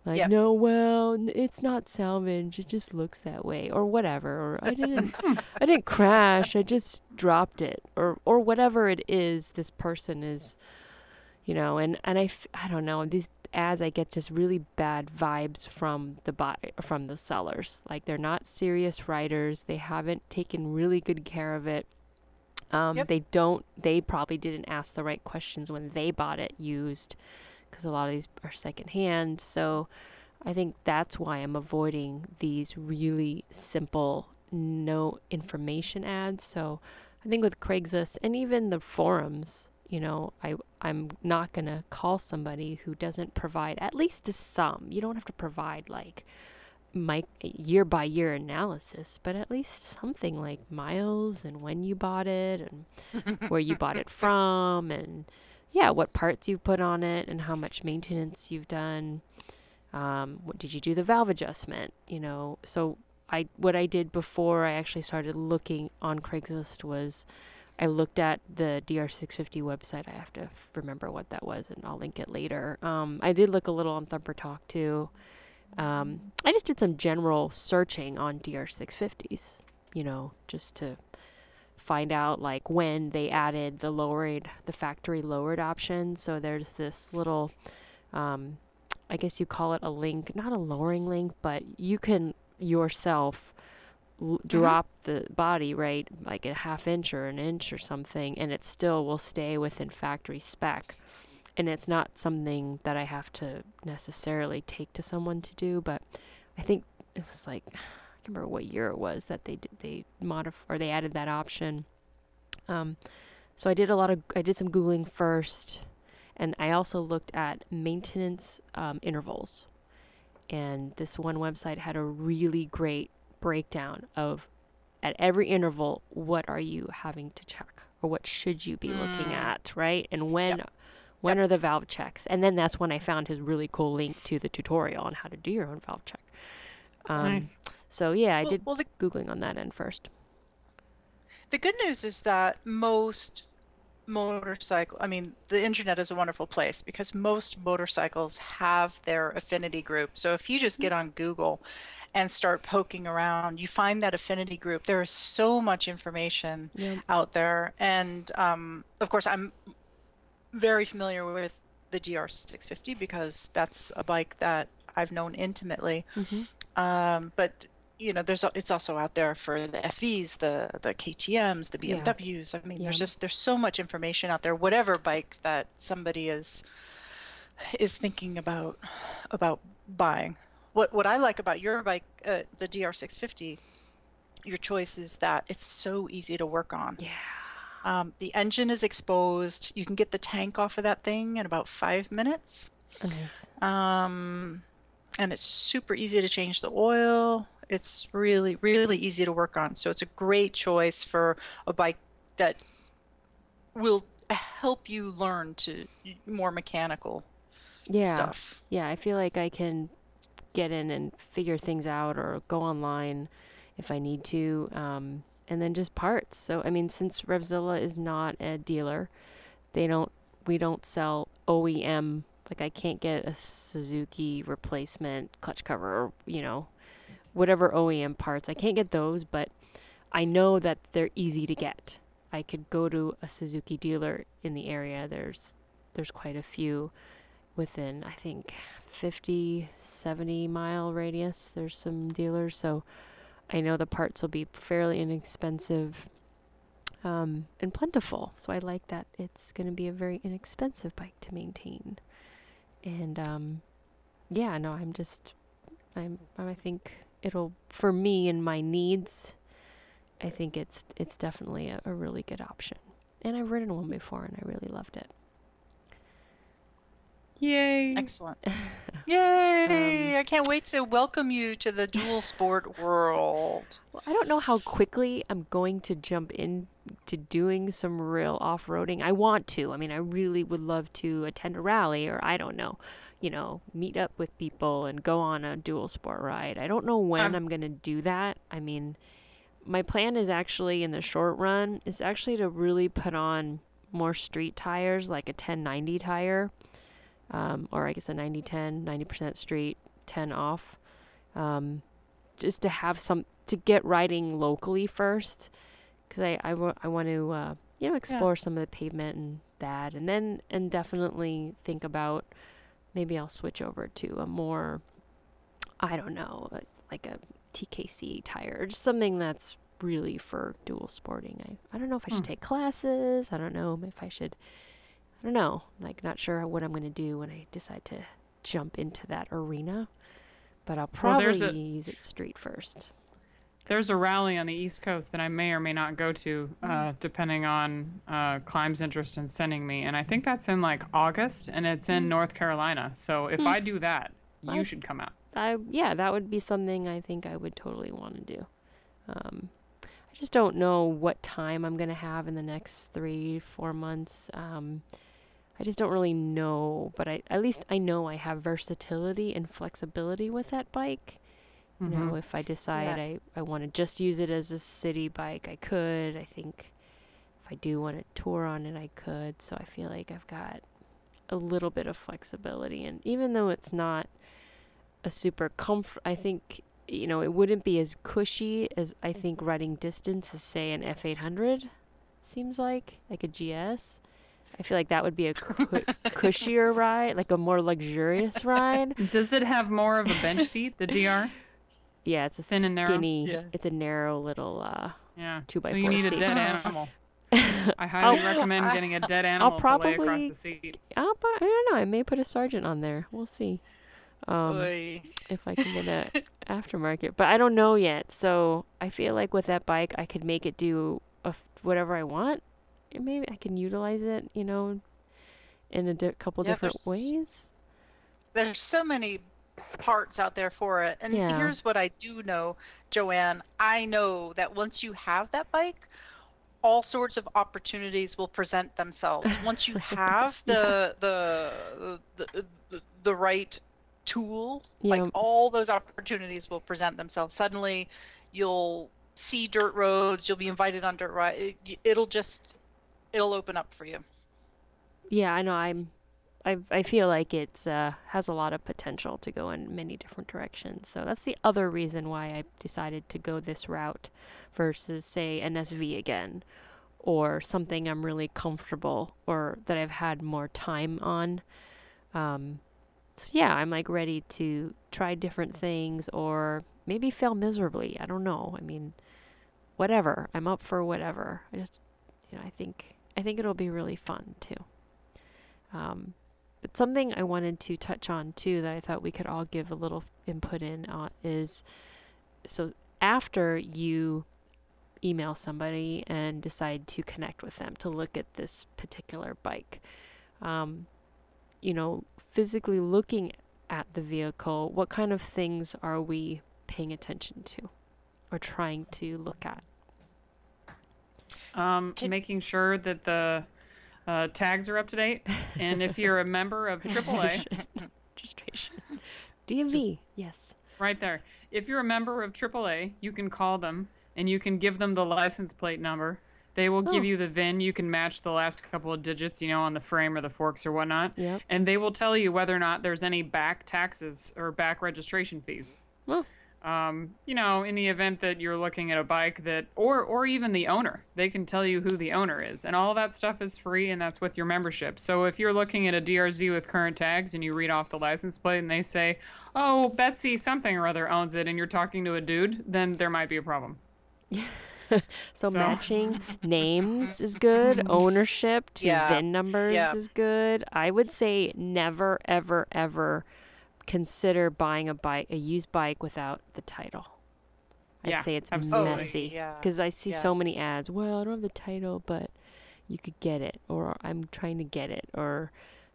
Like, yeah. no, well, it's not salvage. It just looks that way, or whatever. Or I didn't, I didn't crash. I just dropped it, or, or whatever it is this person is, you know, and, and I, I don't know, these ads, I get just really bad vibes from the buy, from the sellers. Like, they're not serious riders. They haven't taken really good care of it. Um, yep. They don't. They probably didn't ask the right questions when they bought it used, because a lot of these are secondhand. So I think that's why I'm avoiding these really simple, no information ads. So I think with Craigslist and even the forums, you know, I, I'm not going to call somebody who doesn't provide at least a sum. You don't have to provide like my year by year analysis, but at least something like miles and when you bought it and where you bought it from, and yeah, what parts you put on it and how much maintenance you've done. Um, what, did you do the valve adjustment? You know, so I, what I did before I actually started looking on Craigslist was, I looked at the D R six fifty website. I have to f- remember what that was, and I'll link it later. Um, I did look a little on Thumper Talk, too. Um, I just did some general searching on D R six fifties, you know, just to find out, like, when they added the lowered, the factory lowered option. So there's this little, um, I guess you call it a link, not a lowering link, but you can yourself drop mm-hmm. the body right like a half inch or an inch or something, and it still will stay within factory spec, and it's not something that I have to necessarily take to someone to do. But I think it was like, I can't remember what year it was that they did, they modif- or they added that option. Um, so I did a lot of I did some Googling first, and I also looked at maintenance um, intervals. And this one website had a really great breakdown of, at every interval, what are you having to check, or what should you be mm. looking at, right? And when yep. when yep. are the valve checks? And then that's when I found his really cool link to the tutorial on how to do your own valve check. Um, nice. So, yeah, I well, did well, the, Googling on that end first. The good news is that most motorcycle, I mean, the internet is a wonderful place because most motorcycles have their affinity group. So if you just get on Google and start poking around, you find that affinity group. There is so much information yeah. out there. And um, of course, I'm very familiar with the D R six fifty because that's a bike that I've known intimately. Mm-hmm. Um, but you know, there's it's also out there for the S Vs, the the K T Ms, the B M Ws. Yeah. I mean, yeah. there's just there's so much information out there. Whatever bike that somebody is is thinking about about buying. What what I like about your bike, uh, the D R six fifty, your choice is that it's so easy to work on. Yeah. Um, the engine is exposed. You can get the tank off of that thing in about five minutes. Nice. Um, and it's super easy to change the oil. It's really, really easy to work on. So it's a great choice for a bike that will help you learn to more mechanical yeah. stuff. Yeah, I feel like I can get in and figure things out or go online if I need to. Um, and then just parts. So, I mean, since RevZilla is not a dealer, they don't, we don't sell O E M. Like, I can't get a Suzuki replacement clutch cover or, you know, whatever O E M parts. I can't get those, but I know that they're easy to get. I could go to a Suzuki dealer in the area. There's there's quite a few within, I think, fifty, seventy mile radius. There's some dealers. So I know the parts will be fairly inexpensive um, and plentiful. So I like that it's going to be a very inexpensive bike to maintain. And um, yeah, no, I'm just, I'm, I think it'll, for me and my needs, I think it's, it's definitely a, a really good option. And I've ridden one before and I really loved it. Yay. Excellent. Yay. Um, I can't wait to welcome you to the dual sport world. Well, I don't know how quickly I'm going to jump into doing some real off-roading. I want to. I mean, I really would love to attend a rally or I don't know, you know, meet up with people and go on a dual sport ride. I don't know when um, I'm going to do that. I mean, my plan is actually in the short run is actually to really put on more street tires, like a ten ninety tire. Um, or I guess a ninety ten, ninety percent street, ten off, um, just to have some, to get riding locally first. Cause I, I, w- I want to, uh, you know, explore yeah. some of the pavement and that, and then, and definitely think about maybe I'll switch over to a more, I don't know, like a T K C tire, or just something that's really for dual sporting. I, I don't know if I should hmm. take classes. I don't know if I should, I don't know, like not sure what I'm going to do when I decide to jump into that arena, but I'll probably well, a, use it street first. There's a rally on the East Coast that I may or may not go to, mm. uh, depending on uh, Climb's interest in sending me. And I think that's in like August and it's in mm. North Carolina. So if mm. I do that, you I, should come out. I, yeah, that would be something I think I would totally want to do. Um, I just don't know what time I'm going to have in the next three, four months. Um, I just don't really know, but I at least I know I have versatility and flexibility with that bike. You mm-hmm. know, if I decide yeah. I, I want to just use it as a city bike, I could. I think if I do want to tour on it, I could. So I feel like I've got a little bit of flexibility. And even though it's not a super comfort, I think, you know, it wouldn't be as cushy as I think riding distance as, say, an F eight hundred seems like, like a G S. I feel like that would be a cu- cushier ride, like a more luxurious ride. Does it have more of a bench seat, the D R? Yeah, it's a thin skinny, and narrow. Yeah. It's a narrow little uh, yeah. two by four seat. So you need seat. a dead animal. I highly I'll, recommend I, getting a dead animal I'll probably, to lay across the seat. I'll, I don't know. I may put a Sergeant on there. We'll see um, if I can get an aftermarket. But I don't know yet. So I feel like with that bike, I could make it do a, whatever I want. Maybe I can utilize it, you know, in a di- couple yeah, different there's, ways. There's so many parts out there for it. And yeah. here's what I do know, Joanne. I know that once you have that bike, all sorts of opportunities will present themselves. Once you have the the the the, the right tool, yeah. like all those opportunities will present themselves. Suddenly, you'll see dirt roads. You'll be invited on dirt rides. It, it'll just it'll open up for you. Yeah, I know. I'm. I I feel like it's uh, has a lot of potential to go in many different directions. So that's the other reason why I decided to go this route versus, say, an S V again, or something I'm really comfortable or that I've had more time on. Um, so yeah, I'm like ready to try different things or maybe fail miserably. I don't know. I mean, whatever. I'm up for whatever. I just, you know, I think I think it'll be really fun too. Um, but something I wanted to touch on too that I thought we could all give a little input in on is, so after you email somebody and decide to connect with them to look at this particular bike, um, you know, physically looking at the vehicle, what kind of things are we paying attention to or trying to look at? Um, making sure that the Uh, tags are up to date, and if you're a member of triple A, registration, D M V, yes, right there. If you're a member of triple A, you can call them and you can give them the license plate number. They will oh. give you the V I N. You can match the last couple of digits, you know, on the frame or the forks or whatnot. Yep. And they will tell you whether or not there's any back taxes or back registration fees. Well. Um, you know, in the event that you're looking at a bike that, or, or even the owner, they can tell you who the owner is, and all that stuff is free, and that's with your membership. So if you're looking at a D R Z with current tags and you read off the license plate and they say, oh, Betsy something or other owns it, and you're talking to a dude, then there might be a problem. so, so matching names is good. Ownership to yeah. V I N numbers yeah. is good. I would say never, ever, ever consider buying a bike, a used bike without the title. I'd yeah, say it's absolutely. messy because yeah. I see yeah. so many ads. Well, I don't have the title, but you could get it, or I'm trying to get it, or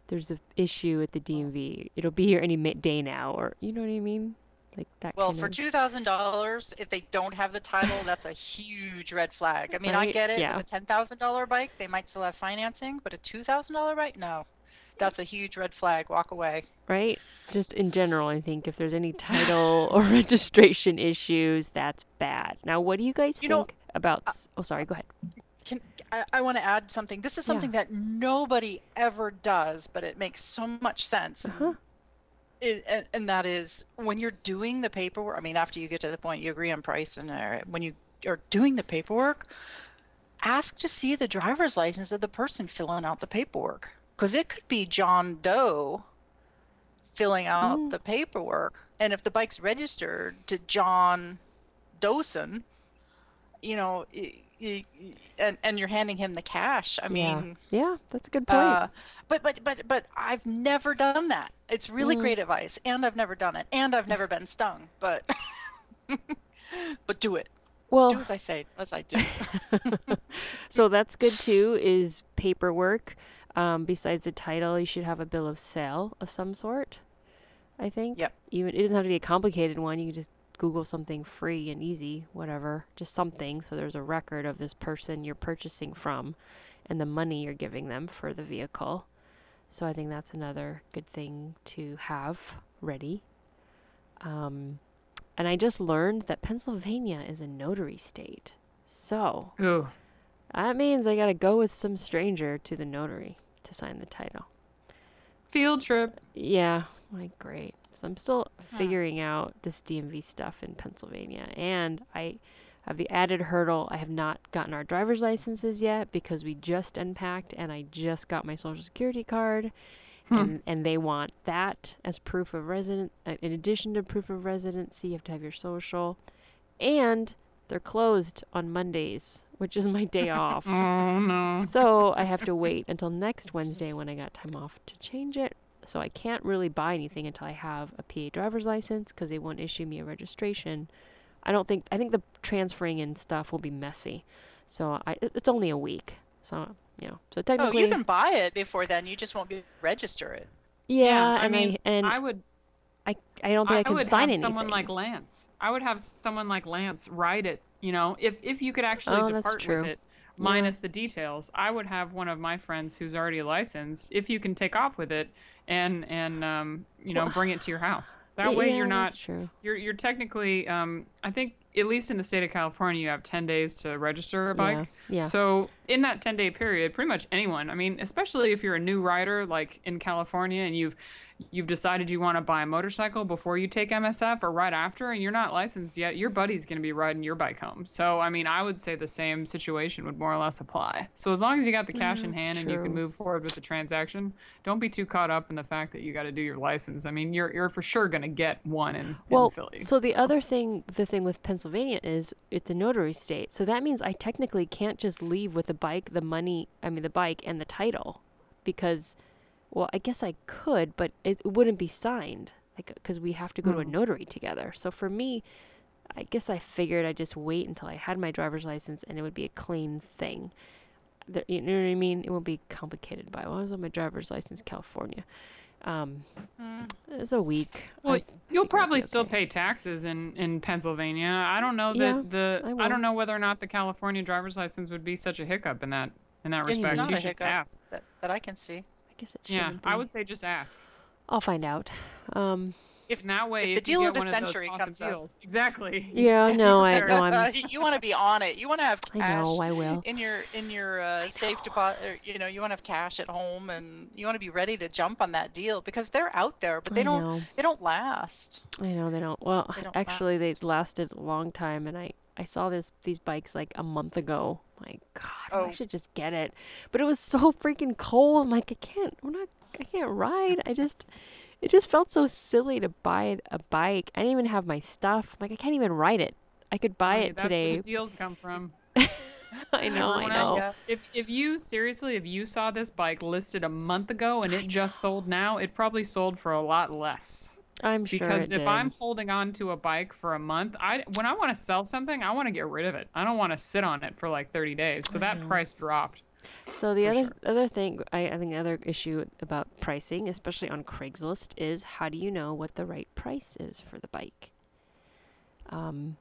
there's an issue at the D M V. It'll be here any day now, or you know what I mean? Like that. Well, kind for of... two thousand dollars, if they don't have the title, that's a huge red flag. I mean, right? I get it. Yeah. With a ten thousand dollars bike, they might still have financing, but a two thousand dollars bike, no. That's a huge red flag. Walk away. Right? Just in general, I think if there's any title or registration issues, that's bad. Now, what do you guys you think know, about... Uh, oh, sorry. Go ahead. Can I, I want to add something. This is something yeah. that nobody ever does, but it makes so much sense. Uh-huh. It, and, and that is when you're doing the paperwork. I mean, after you get to the point, you agree on price, and uh, when you are doing the paperwork, ask to see the driver's license of the person filling out the paperwork. Because it could be John Doe filling out mm. the paperwork. And if the bike's registered to John Dawson, you know, and and you're handing him the cash. I mean, yeah, yeah that's a good point. Uh, but, but, but, but I've never done that. It's really mm. great advice. And I've never done it. And I've never been stung. But, but do it. Well, do as I say, as I do. So that's good too, is paperwork. Um, besides the title, you should have a bill of sale of some sort, I think. Yep. Even, it doesn't have to be a complicated one. You can just Google something free and easy, whatever, just something. So there's a record of this person you're purchasing from and the money you're giving them for the vehicle. So I think that's another good thing to have ready. Um, and I just learned that Pennsylvania is a notary state. So Ooh. that means I got to go with some stranger to the notary to sign the title. Field trip. Yeah, like great. So I'm still huh. figuring out this D M V stuff in Pennsylvania, and I have the added hurdle. I have not gotten our driver's licenses yet because we just unpacked, and I just got my Social Security card, hmm. and and they want that as proof of resident. In addition to proof of residency, you have to have your social, and they're closed on Mondays, which is my day off. Oh, no. So I have to wait until next Wednesday when I got time off to change it. So I can't really buy anything until I have a P A driver's license because they won't issue me a registration. I don't think, I think the transferring and stuff will be messy. So I, it's only a week. So, you know, so technically. Oh, you can buy it before then. You just won't be register it. Yeah. yeah I and mean, I, and I would. I I don't think I, I can would sign have anything. Someone like Lance. I would have someone like Lance write it. You know, if if you could actually oh, depart with it, minus yeah. the details, I would have one of my friends who's already licensed. If you can take off with it and and um you know well, bring it to your house, that yeah, way you're not true. You're you're technically um I think at least in the state of California you have ten days to register a bike. Yeah. yeah. So in that ten day period, pretty much anyone. I mean, especially if you're a new rider like in California and you've you've decided you want to buy a motorcycle before you take M S F or right after, and you're not licensed yet, your buddy's going to be riding your bike home. So, I mean, I would say the same situation would more or less apply. So as long as you got the cash yeah, in hand true. and you can move forward with the transaction, don't be too caught up in the fact that you got to do your license. I mean, you're you're for sure going to get one in, well, in Philly. So, so the other thing, the thing with Pennsylvania is it's a notary state. So that means I technically can't just leave with the bike, the money, I mean, the bike and the title because... Well, I guess I could, but it wouldn't be signed, like, because we have to go to a notary together. So for me, I guess I figured I'd just wait until I had my driver's license, and it would be a clean thing. There, you know what I mean? It won't be complicated by, well, I was on my driver's license in California. Um, mm. It's a week. Well, I you'll probably okay. still pay taxes in, in Pennsylvania. I don't know that yeah, the I, I don't know whether or not the California driver's license would be such a hiccup in that in that it's respect. Not you a should hiccup ask that, that I can see. Yeah, be. I would say just ask. I'll find out. Um, if in that way, if the if deal of the century comes deals, up, exactly. Yeah, no, I know. I'm... you want to be on it. You want to have cash. I know, I will. In your in your uh, safe deposit, you know, you want to have cash at home, and you want to be ready to jump on that deal because they're out there, but they I don't. Know. They don't last. I know they don't. Well, they don't actually, last. they lasted a long time, and I. I saw this these bikes like a month ago. My God, oh. I should just get it. But it was so freaking cold. I'm like, I can't. We're not. I can't ride. I just. It just felt so silly to buy a bike. I didn't even have my stuff. I'm like, I can't even ride it. I could buy hey, it that's today. Where the deals come from. I know. Everyone I know. Else, if if you seriously, if you saw this bike listed a month ago and it just sold now, it probably sold for a lot less. I'm sure because if did. I'm holding on to a bike for a month, I when I want to sell something, I want to get rid of it. I don't want to sit on it for like thirty days. So that price dropped. So the other sure. other thing, I, I think the other issue about pricing, especially on Craigslist, is how do you know what the right price is for the bike? Um,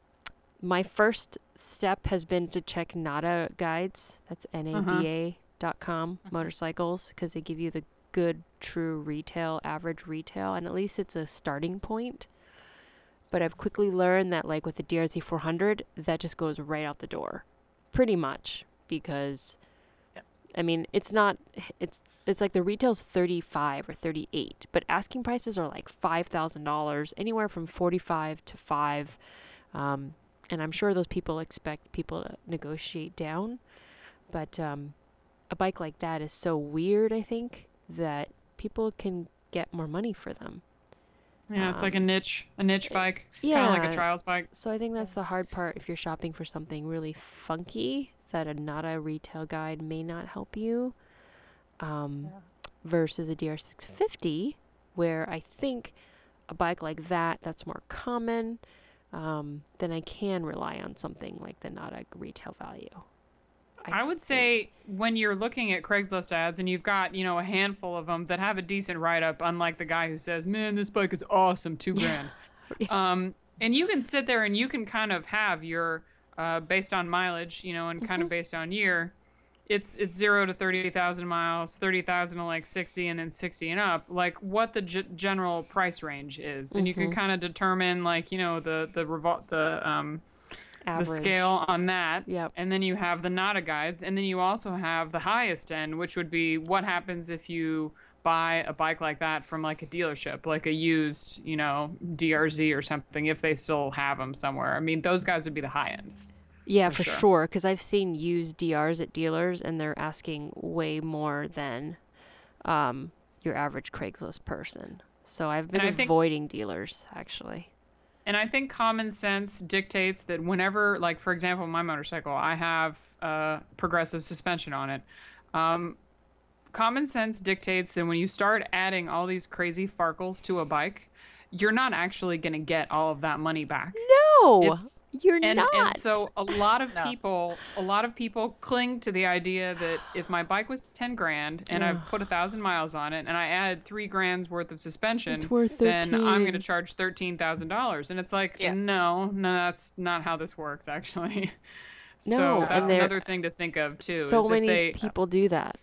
my first step has been to check NADA guides. That's N A D A dot com uh-huh. motorcycles because they give you the good true retail average retail, and at least it's a starting point. But I've quickly learned that like with the D R Z four hundred, that just goes right out the door pretty much because yep. I mean it's not it's it's like the retail's thirty-five or thirty-eight, but asking prices are like five thousand dollars, anywhere from forty-five to five, um and I'm sure those people expect people to negotiate down, but um a bike like that is so weird, I think, that people can get more money for them. Yeah, it's um, like a niche, a niche bike. Yeah. Kind of like a trials bike. So I think that's the hard part if you're shopping for something really funky that a NADA retail guide may not help you um, yeah. versus a D R six fifty, where I think a bike like that, that's more common, um, then I can rely on something like the NADA retail value. I, I would say when you're looking at Craigslist ads and you've got, you know, a handful of them that have a decent write-up, unlike the guy who says, man, this bike is awesome, two grand. Yeah. Um, and you can sit there and you can kind of have your, uh, based on mileage, you know, and kind mm-hmm. of based on year, it's it's zero to thirty thousand miles, thirty thousand to like sixty, and then sixty and up, like what the g- general price range is. Mm-hmm. And you can kind of determine like, you know, the, the, revol- the, um, average. The scale on that, yep. And then you have the NADA guides, and then you also have the highest end, which would be what happens if you buy a bike like that from like a dealership, like a used, you know, D R Z or something, if they still have them somewhere. I mean, those guys would be the high end. Yeah, for, for sure, because sure, I've seen used D Rs at dealers, and they're asking way more than um, your average Craigslist person. So I've been and avoiding think- dealers, actually. And I think common sense dictates that whenever, like, for example, my motorcycle, I have uh, progressive suspension on it. Um, common sense dictates that when you start adding all these crazy farkles to a bike, you're not actually going to get all of that money back. No, it's, you're and, not. And so a lot of no. people, a lot of people cling to the idea that if my bike was ten grand and I've put a thousand miles on it and I add three grand's worth of suspension, then I'm going to charge thirteen thousand dollars. And it's like, yeah. no, no, that's not how this works actually. No, so that's another thing to think of too. So is many if they, people do that.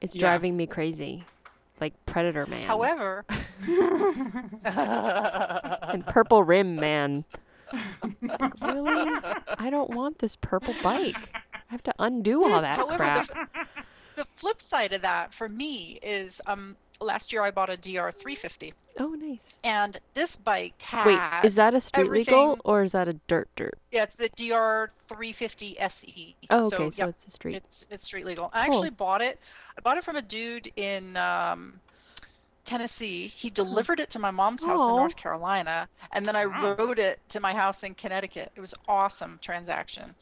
It's yeah. driving me crazy. Like Predator Man. However. And Purple Rim Man. Like, really? I don't want this purple bike. I have to undo all that However, crap. The, the flip side of that for me is um last year I bought a D R three fifty. Oh, nice. And this bike had Wait, is that a street everything... legal or is that a dirt dirt? Yeah, it's the D R three fifty S E. Oh, okay, so, so yep, it's a street. It's it's street legal. Cool. I actually bought it. I bought it from a dude in um, Tennessee. He delivered it to my mom's house Aww. in North Carolina, and then I rode it to my house in Connecticut. It was an awesome transaction.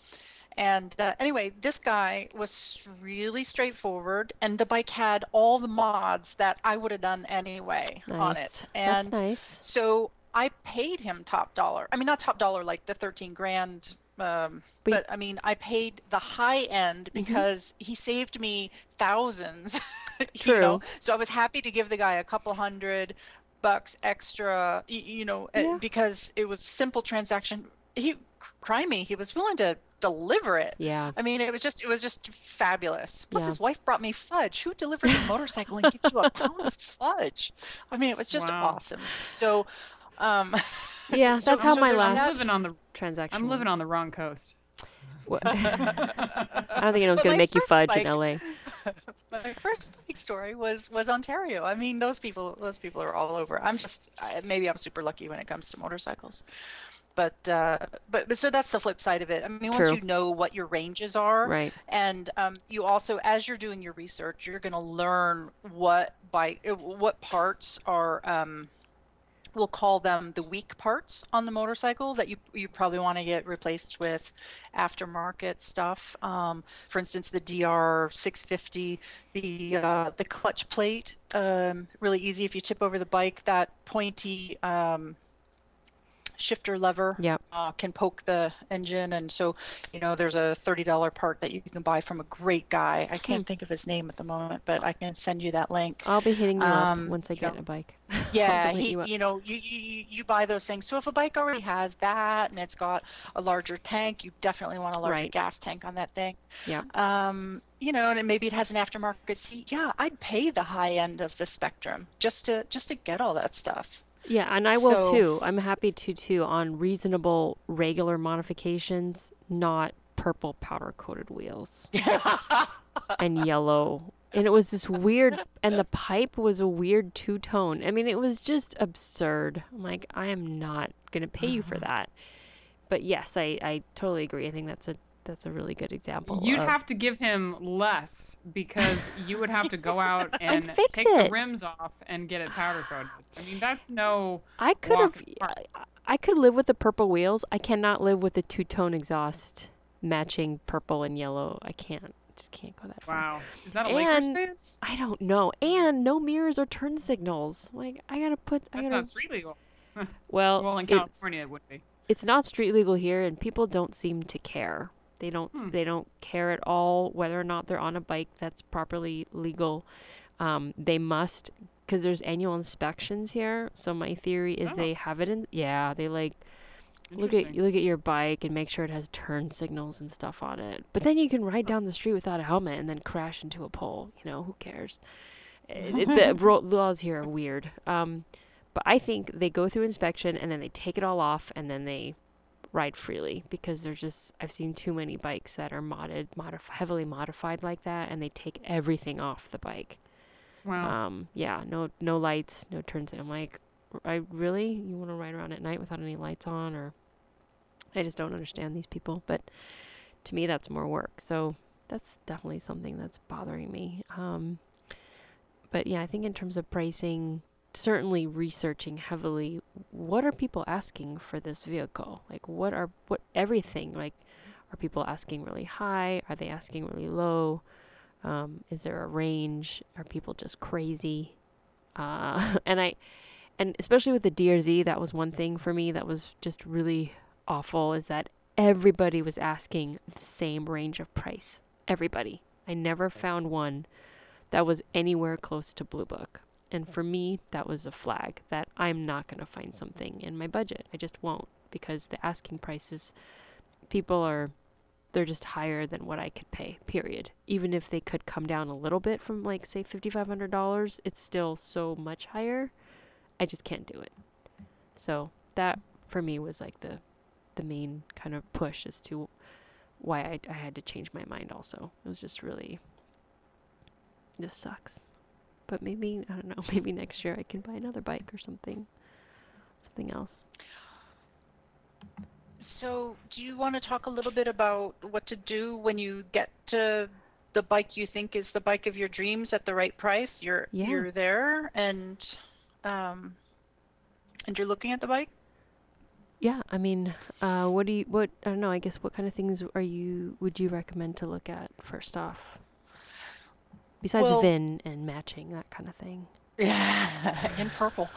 And uh, anyway, this guy was really straightforward, and the bike had all the mods that I would have done anyway nice. on it. And That's nice. So I paid him top dollar. I mean, not top dollar, like the thirteen grand, um, but, but I mean, I paid the high end because mm-hmm. he saved me thousands. True. You know? So I was happy to give the guy a couple hundred bucks extra, you know, yeah. because it was simple transaction. He, cry me, he was willing to deliver it. Yeah. I mean, it was just, it was just fabulous. Plus yeah. his wife brought me fudge. Who delivers a motorcycle and gives you a pound of fudge? I mean, it was just wow. awesome. So, um, yeah, so, that's how so my last on the, transaction. I'm living on the wrong coast. What? I don't think anyone's going to make you fudge bike, in L A. My first bike story was, was Ontario. I mean, those people, those people are all over. I'm just, I, maybe I'm super lucky when it comes to motorcycles. But, uh, but but so that's the flip side of it. I mean, True. once you know what your ranges are, right. and um, you also, as you're doing your research, you're going to learn what bike, what parts are. Um, we'll call them the weak parts on the motorcycle that you you probably want to get replaced with aftermarket stuff. Um, for instance, the D R six fifty, the uh, the clutch plate, um, really easy if you tip over the bike. That pointy. Um, shifter lever yep. uh, can poke the engine, and so you know there's a thirty dollar part that you can buy from a great guy. I can't hmm. think of his name at the moment, but I can send you that link. I'll be hitting you um, up once I get know, a bike. Yeah, he, you, you know, you, you you buy those things. So if a bike already has that and it's got a larger tank, you definitely want a larger right. gas tank on that thing. Yeah. Um, you know, and it, maybe it has an aftermarket seat. Yeah, I'd pay the high end of the spectrum just to just to get all that stuff. Yeah, and I will so, too. I'm happy to too on reasonable, regular modifications, not purple powder-coated wheels and yellow. And it was this weird, and the pipe was a weird two-tone. I mean, it was just absurd. I'm like, I am not going to pay you for that. But yes, I, I totally agree. I think that's a that's a really good example. You'd of... have to give him less because you would have to go out and, and fix take it. the rims off and get it powder coated. I mean, that's no. I could have. I could live with the purple wheels. I cannot live with the two-tone exhaust matching purple and yellow. I can't. Just can't go that far. Wow, is that a Lakers fan? I don't know. And no mirrors or turn signals. Like I gotta put. That's I gotta... not street legal. Well, well, in California it would be. It's not street legal here, and people don't seem to care. They don't hmm. they don't care at all whether or not they're on a bike that's properly legal. Um, they must, because there's annual inspections here. So my theory is oh. they have it in. Yeah, they like look at look at your bike and make sure it has turn signals and stuff on it. But then you can ride down the street without a helmet and then crash into a pole. You know, who cares? it, it, the laws here are weird. Um, but I think they go through inspection and then they take it all off and then they ride freely, because there's just I've seen too many bikes that are modded modif- heavily modified like that, and they take everything off the bike. Wow. Um yeah, no no lights, no turns. I'm like, I really you want to ride around at night without any lights on? Or I just don't understand these people, but to me that's more work. So that's definitely something that's bothering me. Um but yeah, I think in terms of pricing, certainly researching heavily, what are people asking for this vehicle? Like what are what everything like are people asking really high? Are they asking really low? Um, is there a range? Are people just crazy? Uh, and I and especially with the D R Z, that was one thing for me that was just really awful, is that everybody was asking the same range of price. Everybody. I never found one that was anywhere close to Blue Book. And for me, that was a flag that I'm not going to find something in my budget. I just won't, because the asking prices, people are, they're just higher than what I could pay, period. Even if they could come down a little bit from, like, say, five thousand five hundred dollars, it's still so much higher. I just can't do it. So that, for me, was, like, the the main kind of push as to why I, I had to change my mind also. It was just really, just sucks. But maybe, I don't know, maybe next year I can buy another bike or something, something else. So do you want to talk a little bit about what to do when you get to the bike you think is the bike of your dreams at the right price? You're yeah. you're there and um, and you're looking at the bike? Yeah, I mean, uh, what do you, what, I don't know, I guess what kind of things are you, would you recommend to look at first off? Besides well, V I N and matching, that kind of thing. Yeah, in purple.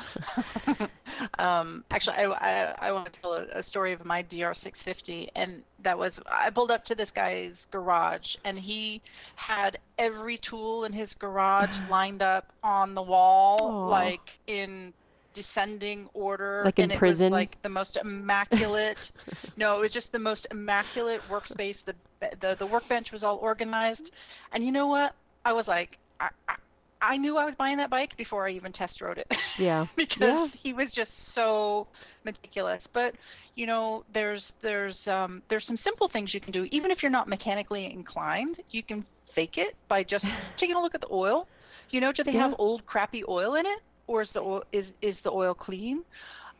um, actually, I, I, I want to tell a, a story of my D R six fifty, and that was, I pulled up to this guy's garage, and he had every tool in his garage lined up on the wall, oh. like in descending order, like in and it prison was like the most immaculate no it was just the most immaculate workspace. The the the workbench was all organized, and you know what, I was like, I I, I knew I was buying that bike before I even test rode it. Yeah. Because yeah. he was just so meticulous. But you know, there's there's um there's some simple things you can do. Even if you're not mechanically inclined, you can fake it by just taking a look at the oil. You know, do they yeah. have old crappy oil in it? Or is the oil, is, is the oil clean?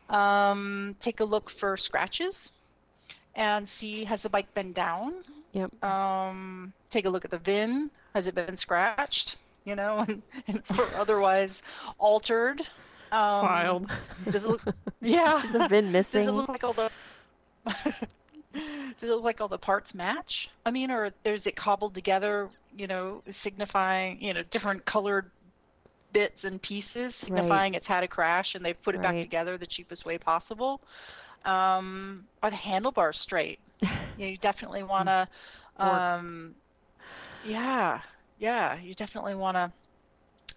Um, take a look for scratches and see, has the bike been down? Yep. Um, take a look at the V I N. Has it been scratched? You know, and, and or otherwise altered. Um, Filed. Does it look? Yeah. Is the V I N missing? Does it look like all the? Does it look like all the parts match? I mean, or is it cobbled together? You know, signifying, you know, different colored bits and pieces, signifying right. it's had a crash and they've put it right. back together the cheapest way possible. Um, are the handlebars straight? You know, you definitely want to, um, yeah, yeah, you definitely want to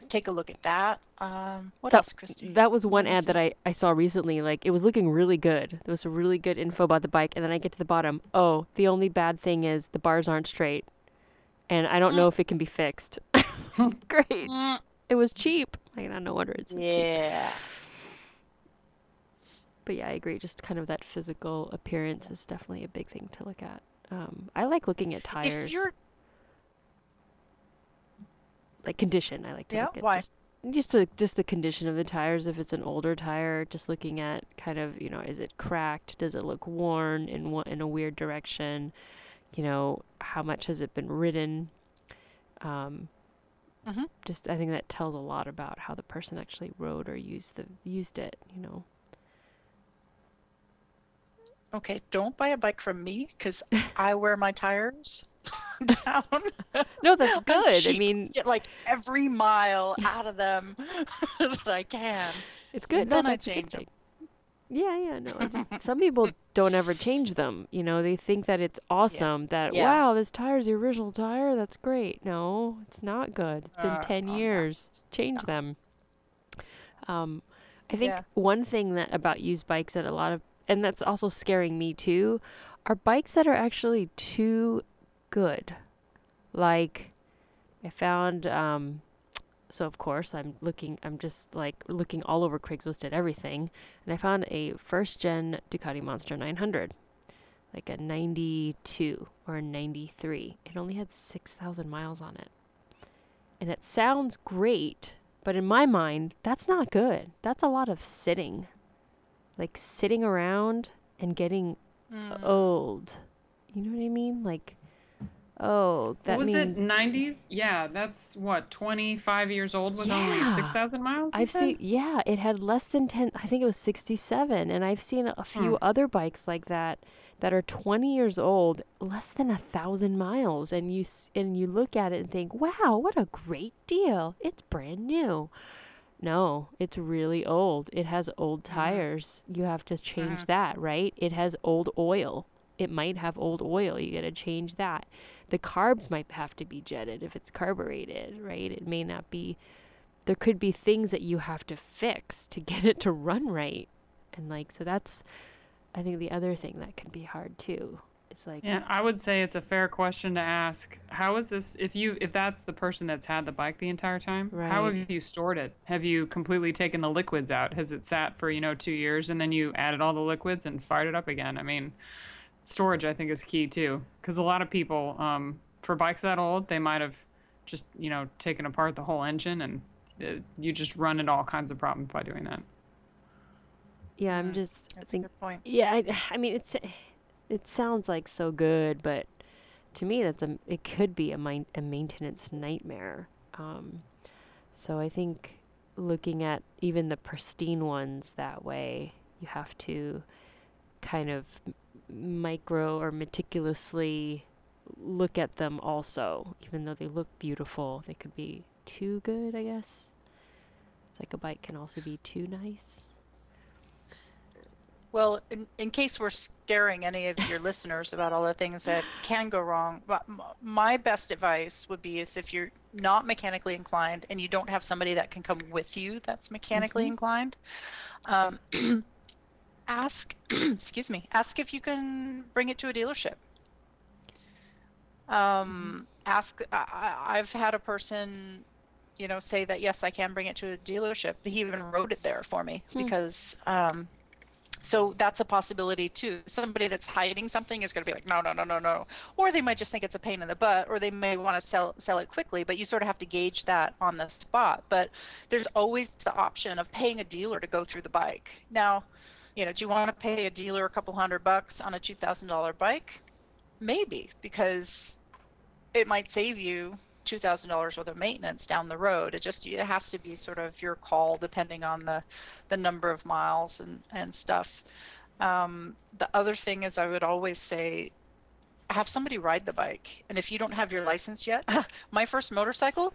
take a look at that. Um, what that, else, Christy? That was one ad that I, I saw recently. Like, it was looking really good. There was some really good info about the bike, and then I get to the bottom. Oh, the only bad thing is the bars aren't straight, and I don't know if it can be fixed. Great. It was cheap. I don't know what it's so yeah. cheap. But yeah, I agree. Just kind of that physical appearance is definitely a big thing to look at. Um, I like looking at tires. If you're... Like condition, I like to yeah, look at. Why? Just, just, to, just the condition of the tires. If it's an older tire, just looking at kind of, you know, is it cracked? Does it look worn in one, in a weird direction? You know, how much has it been ridden? Um. Mm-hmm. Just, I think that tells a lot about how the person actually rode or used the used it, you know. Okay, don't buy a bike from me because I wear my tires down. No, that's good. I mean, get like every mile out of them that I can. It's good. And then no, I change them. Yeah, yeah, no. I just, some people don't ever change them. You know, they think that it's awesome yeah. that, yeah. wow, this tire's the original tire. That's great. No, it's not good. It's been uh, ten years. Not. Change no. them. Um, I think yeah. one thing that about used bikes that a lot of, and that's also scaring me too, are bikes that are actually too good. Like, I found, um, so of course I'm looking, I'm just like looking all over Craigslist at everything. And I found a first gen Ducati Monster nine hundred, like a ninety-two or a ninety-three. It only had six thousand miles on it. And it sounds great, but in my mind, that's not good. That's a lot of sitting, like sitting around and getting mm. old. You know what I mean? Like, oh, that was means... it nineties? Yeah, that's what, twenty-five years old with yeah. only six thousand miles? I've said? seen, yeah, it had less than ten, I think it was sixty-seven. And I've seen a few hmm. other bikes like that that are twenty years old, less than one thousand miles. And you, and you look at it and think, wow, what a great deal. It's brand new. No, it's really old. It has old tires. You have to change that, right? It has old oil. It might have old oil. You got to change that. The carbs might have to be jetted if it's carbureted, right? It may not be. There could be things that you have to fix to get it to run right. And like, so that's, I think, the other thing that can be hard too. It's like, yeah, I would say it's a fair question to ask. How is this, if you, if that's the person that's had the bike the entire time, right. How have you stored it? Have you completely taken the liquids out? Has it sat for, you know, two years and then you added all the liquids and fired it up again? I mean, storage, I think, is key too, because a lot of people, um, for bikes that old, they might have just, you know, taken apart the whole engine, and uh, you just run into all kinds of problems by doing that. Yeah, I'm just. That's I think, a good point. Yeah, I, I mean, it's it sounds like so good, but to me, that's a it could be a, min- a maintenance nightmare. Um, so I think looking at even the pristine ones that way, you have to kind of micro or meticulously look at them also. Even though they look beautiful, they could be too good, I guess. It's like a bike can also be too nice. Well, in, in case we're scaring any of your listeners about all the things that can go wrong, my best advice would be is if you're not mechanically inclined and you don't have somebody that can come with you that's mechanically mm-hmm. inclined, um, ask, excuse me, ask if you can bring it to a dealership. Um, ask, I, I've had a person, you know, say that, yes, I can bring it to a dealership. He even wrote it there for me hmm. because... Um, So that's a possibility too. Somebody that's hiding something is going to be like, no, no, no, no, no. Or they might just think it's a pain in the butt, or they may want to sell sell it quickly, but you sort of have to gauge that on the spot. But there's always the option of paying a dealer to go through the bike. Now, you know, do you want to pay a dealer a couple hundred bucks on a two thousand dollars bike? Maybe, because it might save you two thousand dollars worth of maintenance down the road. It just, it has to be sort of your call depending on the, the number of miles and, and stuff. Um, the other thing is I would always say, have somebody ride the bike. And if you don't have your license yet, my first motorcycle,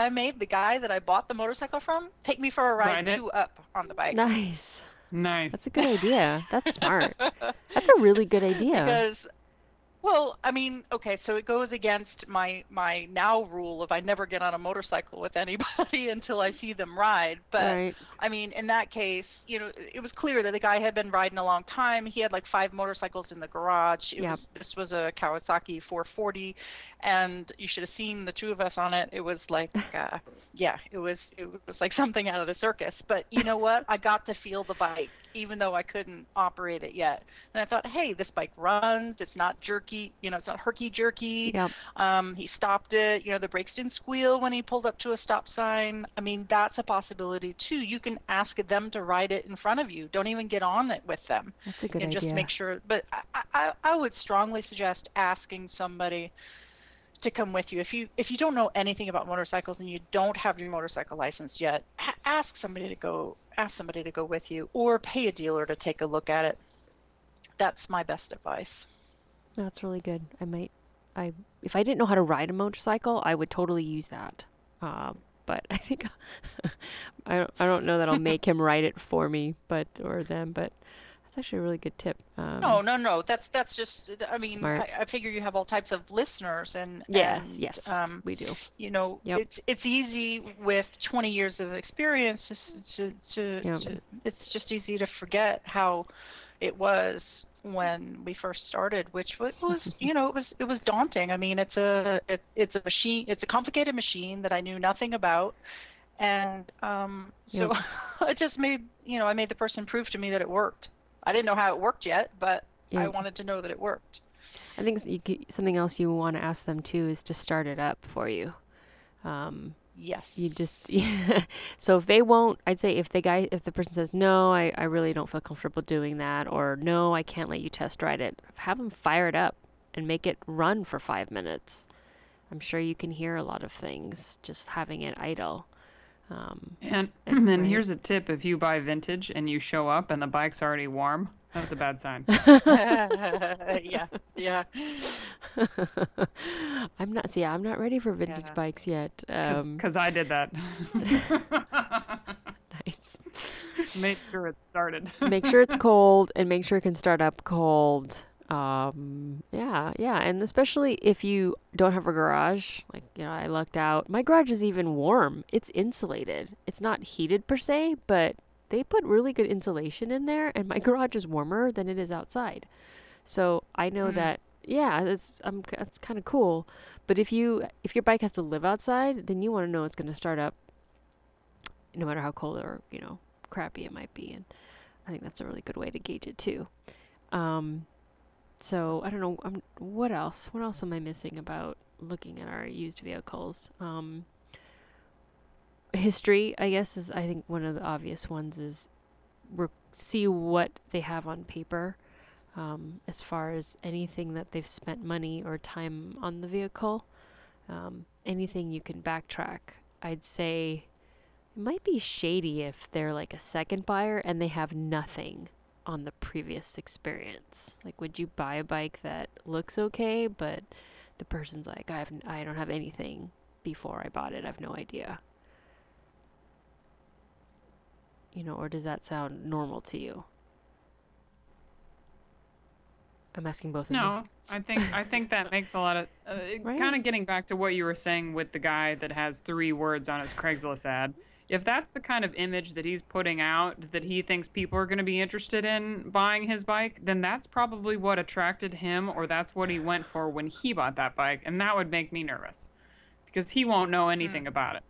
I made the guy that I bought the motorcycle from take me for a ride, ride two it. up on the bike. Nice. Nice. That's a good idea. That's smart. That's a really good idea. Because Well, I mean, okay, so it goes against my, my now rule of I never get on a motorcycle with anybody until I see them ride. But, right. I mean, in that case, you know, it was clear that the guy had been riding a long time. He had like five motorcycles in the garage. It yep. was, this was a Kawasaki four forty, and you should have seen the two of us on it. It was like, uh, yeah, it was it was like something out of the circus. But you know what? I got to feel the bike, even though I couldn't operate it yet. And I thought, hey, this bike runs. It's not jerky. You know, it's not herky-jerky. Yep. Um, he stopped it. You know, the brakes didn't squeal when he pulled up to a stop sign. I mean, that's a possibility, too. You can ask them to ride it in front of you. Don't even get on it with them. That's a good idea. And just make sure. But I, I, I would strongly suggest asking somebody to come with you. If you if you don't know anything about motorcycles and you don't have your motorcycle license yet, ha- ask somebody to go ask somebody to go with you, or pay a dealer to take a look at it. That's my best advice. That's really good. I might, I if I didn't know how to ride a motorcycle, I would totally use that. Uh, but I think I don't, I don't know that I'll make him ride it for me, but or them. But that's actually a really good tip. Um, no, no, no. That's that's just. I mean, I, I figure you have all types of listeners, and yes, and, yes, um, we do. You know, yep. it's it's easy with twenty years of experience to to, to, yep. to it's just easy to forget how it was when we first started, which was, you know, it was it was daunting. I mean, it's a it, it's a machine, it's a complicated machine that I knew nothing about, and um, so yep. I just made, you know, I made the person prove to me that it worked. I didn't know how it worked yet, but yep. I wanted to know that it worked. I think you could, something else you want to ask them too is to start it up for you. Um, yes. You just yeah. So if they won't, I'd say if the guy, if the person says no, I, I really don't feel comfortable doing that, or no, I can't let you test ride it. Have them fire it up and make it run for five minutes. I'm sure you can hear a lot of things just having it idle. Um, and and right. here's a tip: if you buy vintage and you show up and the bike's already warm, that's a bad sign. yeah, yeah. I'm not. See, I'm not ready for vintage yeah. bikes yet. Because um, I did that. Yes. Make sure it's started. Make sure it's cold and make sure it can start up cold. Um, yeah, yeah. And especially if you don't have a garage, like, you know, I lucked out. My garage is even warm. It's insulated. It's not heated per se, but they put really good insulation in there, and my garage is warmer than it is outside. So I know mm-hmm. that, yeah, it's, um, it's kind of cool. But if you, if your bike has to live outside, then you want to know it's going to start up no matter how cold or, you know, crappy it might be. And I think that's a really good way to gauge it too. Um, So I don't know, um, what else? What else am I missing about looking at our used vehicles? Um, history, I guess, is I think one of the obvious ones is re- see what they have on paper um, as far as anything that they've spent money or time on the vehicle. Um, anything you can backtrack. I'd say it might be shady if they're like a second buyer and they have nothing on the previous experience. Like, would you buy a bike that looks okay, but the person's like, I have, I don't have anything before I bought it. I have no idea. You know, or does that sound normal to you? I'm asking both of you. No, I think I think that makes a lot of uh, right? Kind of getting back to what you were saying with the guy that has three words on his Craigslist ad. If that's the kind of image that he's putting out that he thinks people are going to be interested in buying his bike, then that's probably what attracted him, or that's what he went for when he bought that bike. And that would make me nervous because he won't know anything mm. about it.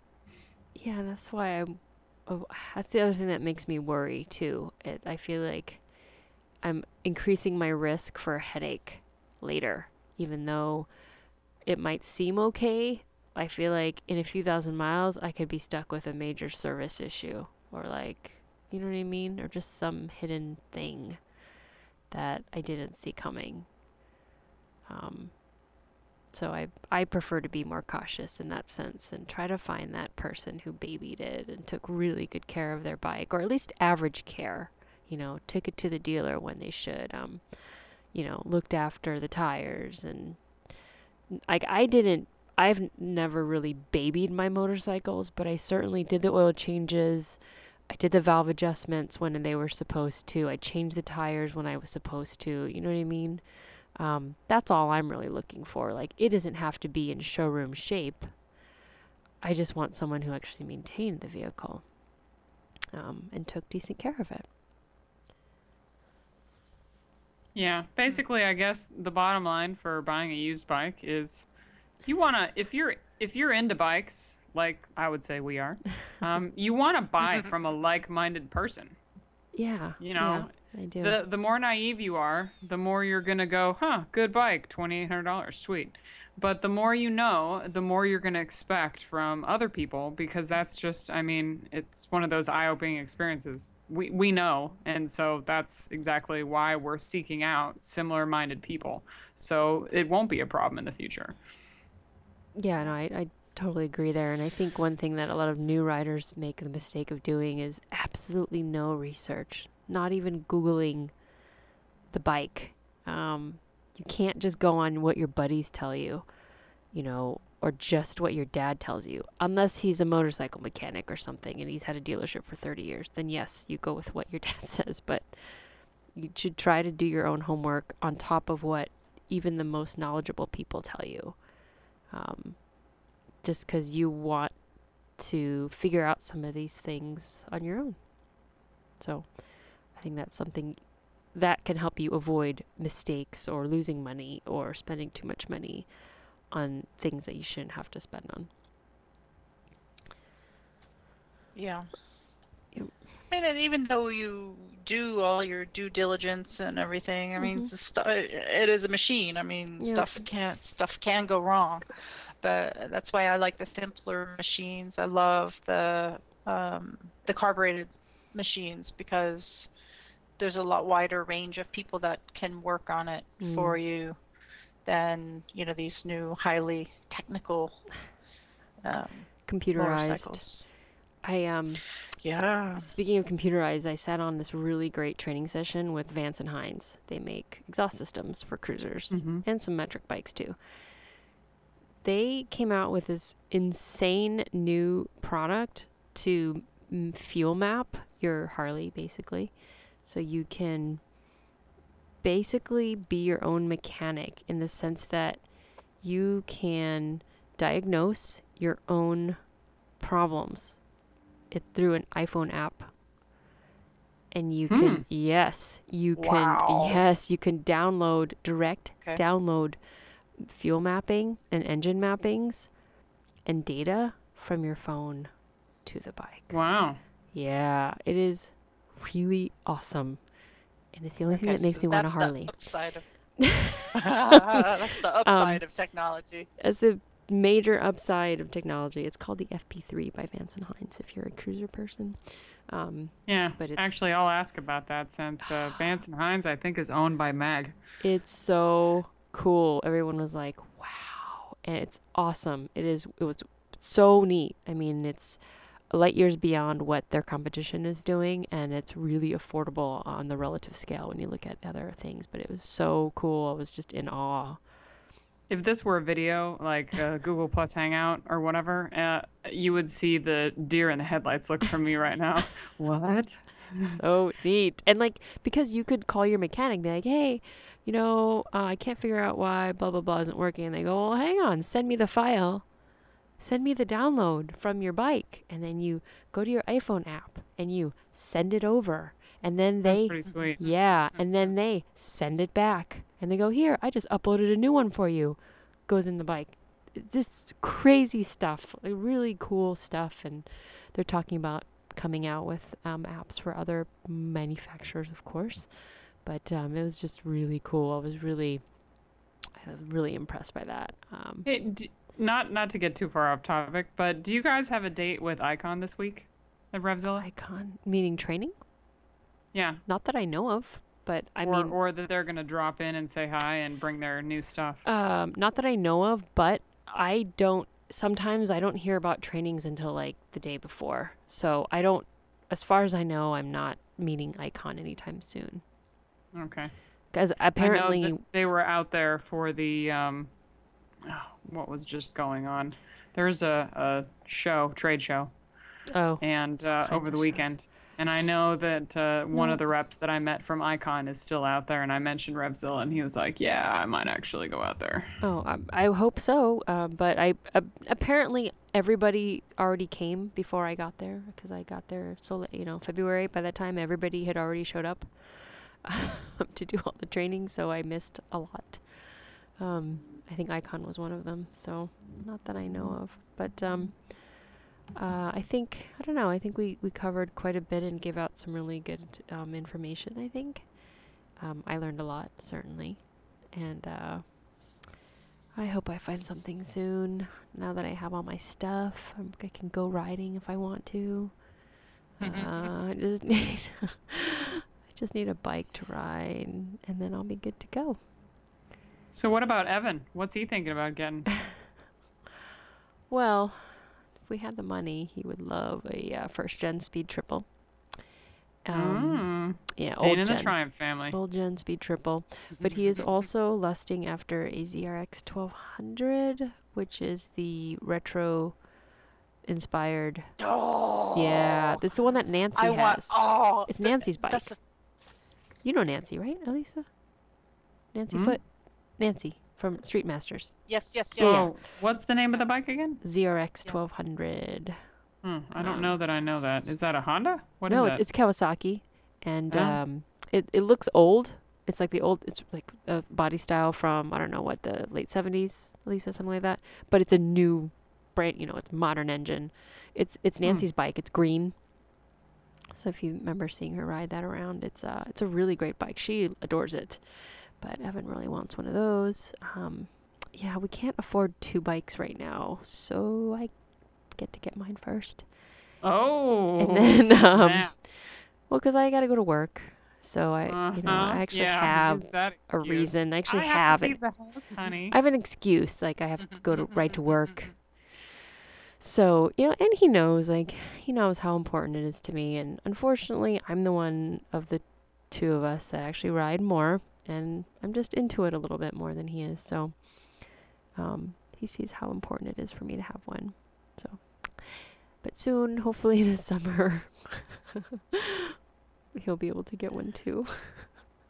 Yeah, that's why I'm, oh, that's the other thing that makes me worry too. It, I feel like I'm increasing my risk for a headache later, even though it might seem okay. I feel like in a few thousand miles, I could be stuck with a major service issue or like, you know what I mean? Or just some hidden thing that I didn't see coming. Um, so I I prefer to be more cautious in that sense and try to find that person who babied it and took really good care of their bike, or at least average care, you know, took it to the dealer when they should, um, you know, looked after the tires. And like I didn't, I've never really babied my motorcycles, but I certainly did the oil changes. I did the valve adjustments when they were supposed to. I changed the tires when I was supposed to. You know what I mean? Um, that's all I'm really looking for. Like, it doesn't have to be in showroom shape. I just want someone who actually maintained the vehicle um, and took decent care of it. Yeah, basically, I guess the bottom line for buying a used bike is... You want to, if you're, if you're into bikes, like I would say we are, um, you want to buy from a like-minded person. Yeah. You know, yeah, I do. The, the more naive you are, the more you're going to go, huh, good bike, twenty-eight hundred dollars, sweet. But the more you know, the more you're going to expect from other people, because that's just, I mean, it's one of those eye-opening experiences. We, we know, and so that's exactly why we're seeking out similar-minded people. So it won't be a problem in the future. Yeah, no, I, I totally agree there. And I think one thing that a lot of new riders make the mistake of doing is absolutely no research, not even Googling the bike. Um, you can't just go on what your buddies tell you, you know, or just what your dad tells you, unless he's a motorcycle mechanic or something and he's had a dealership for thirty years. Then, yes, you go with what your dad says, but you should try to do your own homework on top of what even the most knowledgeable people tell you. Um, just because you want to figure out some of these things on your own. So I think that's something that can help you avoid mistakes or losing money or spending too much money on things that you shouldn't have to spend on. Yeah. Yep. I mean, and even though you do all your due diligence and everything, I mean, mm-hmm. st- it is a machine. I mean, yeah. stuff can stuff can go wrong, but that's why I like the simpler machines. I love the um, the carbureted machines because there's a lot wider range of people that can work on it mm. for you than, you know, these new highly technical um, computerized motorcycles. I um, yeah. Sp- speaking of computerized, I sat on this really great training session with Vance and Hines. They make exhaust systems for cruisers mm-hmm. and some metric bikes too. They came out with this insane new product to fuel map your Harley, basically. So you can basically be your own mechanic in the sense that you can diagnose your own problems it through an iPhone app. And you hmm. can, yes, you wow. can, yes, you can download, direct okay. download fuel mapping and engine mappings and data from your phone to the bike. Wow. Yeah, it is really awesome. And it's the only okay, thing that makes so me want a Harley. That's the upside of, that's the upside um, of technology. That's the major upside of technology. It's called the F P three by Vance and Hines, if you're a cruiser person. Um, yeah, but it's, actually, I'll ask about that since uh, Vance and Hines, I think, is owned by Mag. It's so cool. Everyone was like, wow. And it's awesome. It is. It was so neat. I mean, it's light years beyond what their competition is doing, and it's really affordable on the relative scale when you look at other things. But it was so cool. I was just in awe. If this were a video, like a Google Plus Hangout or whatever, uh, you would see the deer in the headlights look from me right now. What? So neat. And like, because you could call your mechanic and be like, hey, you know, uh, I can't figure out why blah, blah, blah isn't working. And they go, well, hang on, send me the file. Send me the download from your bike. And then you go to your iPhone app and you send it over. And then they, that's pretty sweet. Yeah, and then they send it back. And they go, here, I just uploaded a new one for you. Goes in the bike. Just crazy stuff. Like really cool stuff. And they're talking about coming out with um, apps for other manufacturers, of course. But um, it was just really cool. I was really, I was really impressed by that. Um, hey, do, not not to get too far off topic, but do you guys have a date with Icon this week at RevZilla? Icon, meaning training? Yeah. Not that I know of, but I or, mean... Or that they're going to drop in and say hi and bring their new stuff. Um, not that I know of, but I don't... Sometimes I don't hear about trainings until, like, the day before. So I don't... As far as I know, I'm not meeting Icon anytime soon. Okay. Because apparently... I know that they were out there for the... Um, oh, what was just going on? There's a, a show, trade show. Oh. And uh, over the weekend... Shows. And I know that uh, one mm. of the reps that I met from Icon is still out there, and I mentioned RevZilla, and he was like, yeah, I might actually go out there. Oh, I, I hope so. Uh, but I uh, apparently everybody already came before I got there, because I got there, so you know, February. By that time, everybody had already showed up uh, to do all the training, so I missed a lot. Um, I think Icon was one of them, so not that I know of. But... Um, Uh, I think, I don't know, I think we, we covered quite a bit and gave out some really good um, information, I think. Um, I learned a lot, certainly. And uh, I hope I find something soon. Now that I have all my stuff, I'm, I can go riding if I want to. Uh, I just need I just need a bike to ride, and then I'll be good to go. So what about Evan? What's he thinking about getting? Well... we had the money, he would love a uh, first gen Speed Triple. Um, mm. Yeah, staying in gen, the Triumph family. Old gen Speed Triple, but he is also lusting after a Z R X twelve hundred, which is the retro inspired. Oh, yeah, that's the one that Nancy I has. Want, oh, it's Nancy's bike. A... You know Nancy, right, Alisa? Nancy mm-hmm. Foote, Nancy. From Street Masters. Yes, yes, yes. Yeah. Oh, what's the name of the bike again? Z R X twelve hundred. Hmm, I don't um, know that I know that. Is that a Honda? What no, is that? It's Kawasaki, and oh. um, it it looks old. It's like the old, it's like a body style from I don't know what the late seventies, Alisa, something like that. But it's a new brand. You know, it's modern engine. It's it's Nancy's hmm. bike. It's green. So if you remember seeing her ride that around, it's uh it's a really great bike. She adores it. But Evan really wants one of those. Um, yeah, we can't afford two bikes right now, so I get to get mine first. Oh. And then, um, yeah. well, because I got to go to work, so I, uh-huh. you know, I actually yeah, have a reason. I actually I have, have it. I have an excuse. Like I have to go to right to work. So, you know, and he knows, like he knows how important it is to me. And unfortunately, I'm the one of the two of us that actually ride more. And I'm just into it a little bit more than he is. So um, he sees how important it is for me to have one. So But soon, hopefully this summer, he'll be able to get one too.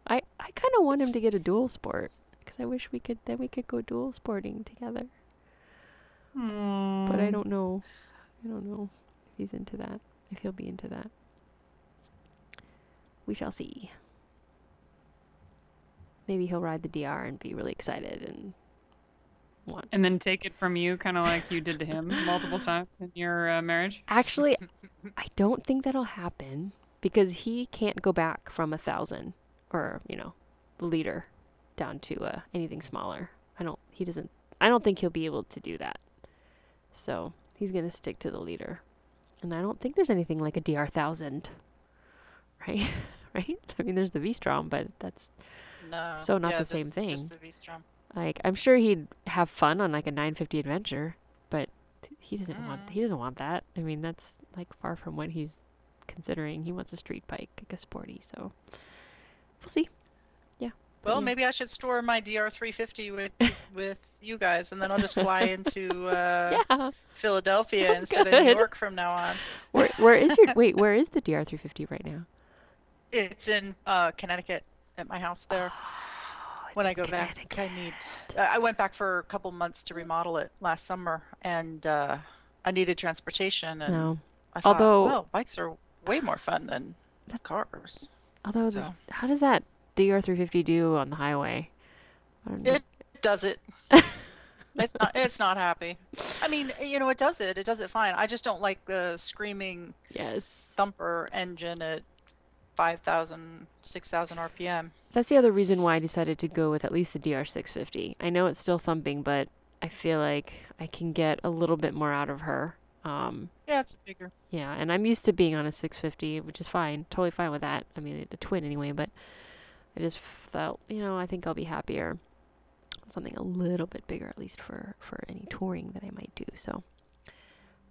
I, I kind of want him to get a dual sport, because I wish we could, then we could go dual sporting together. Mm. But I don't know. I don't know if he's into that, if he'll be into that. We shall see. Maybe he'll ride the D R and be really excited and want. And then take it from you, kind of like you did to him multiple times in your uh, marriage? Actually, I don't think that'll happen, because he can't go back from a thousand or, you know, the liter down to uh, anything smaller. I don't, he doesn't, I don't think he'll be able to do that. So he's going to stick to the liter. And I don't think there's anything like a D R one thousand, right? Right? I mean, there's the V-Strom, but that's... No, so not yeah, the same thing. Just the V-Strom. Like, I'm sure he'd have fun on like a nine fifty Adventure, but he doesn't mm. want he doesn't want that. I mean, that's like far from what he's considering. He wants a street bike, like a sporty. So we'll see. Yeah. Well, yeah. Maybe I should store my D R three fifty with with you guys, and then I'll just fly into uh, yeah. Philadelphia Sounds instead good. of New York from now on. Where, where is your wait? Where is the D R three fifty right now? It's in uh, Connecticut. At my house there. Oh, when I go back, I need. I went back for a couple months to remodel it last summer, and uh, I needed transportation. And no. I thought, although, well, bikes are way more fun than that, cars. Although, so. the, how does that D R three fifty do on the highway? I don't know. It does it. It's not. It's not happy. I mean, you know, it does it. It does it fine. I just don't like the screaming yes. thumper engine at five thousand, six thousand R P M. That's the other reason why I decided to go with at least the D R six fifty. I know it's still thumping, but I feel like I can get a little bit more out of her. Um, yeah, it's bigger. Yeah, and I'm used to being on a six fifty, which is fine. Totally fine with that. I mean, a twin anyway, but I just felt, you know, I think I'll be happier with something a little bit bigger, at least for, for any touring that I might do. So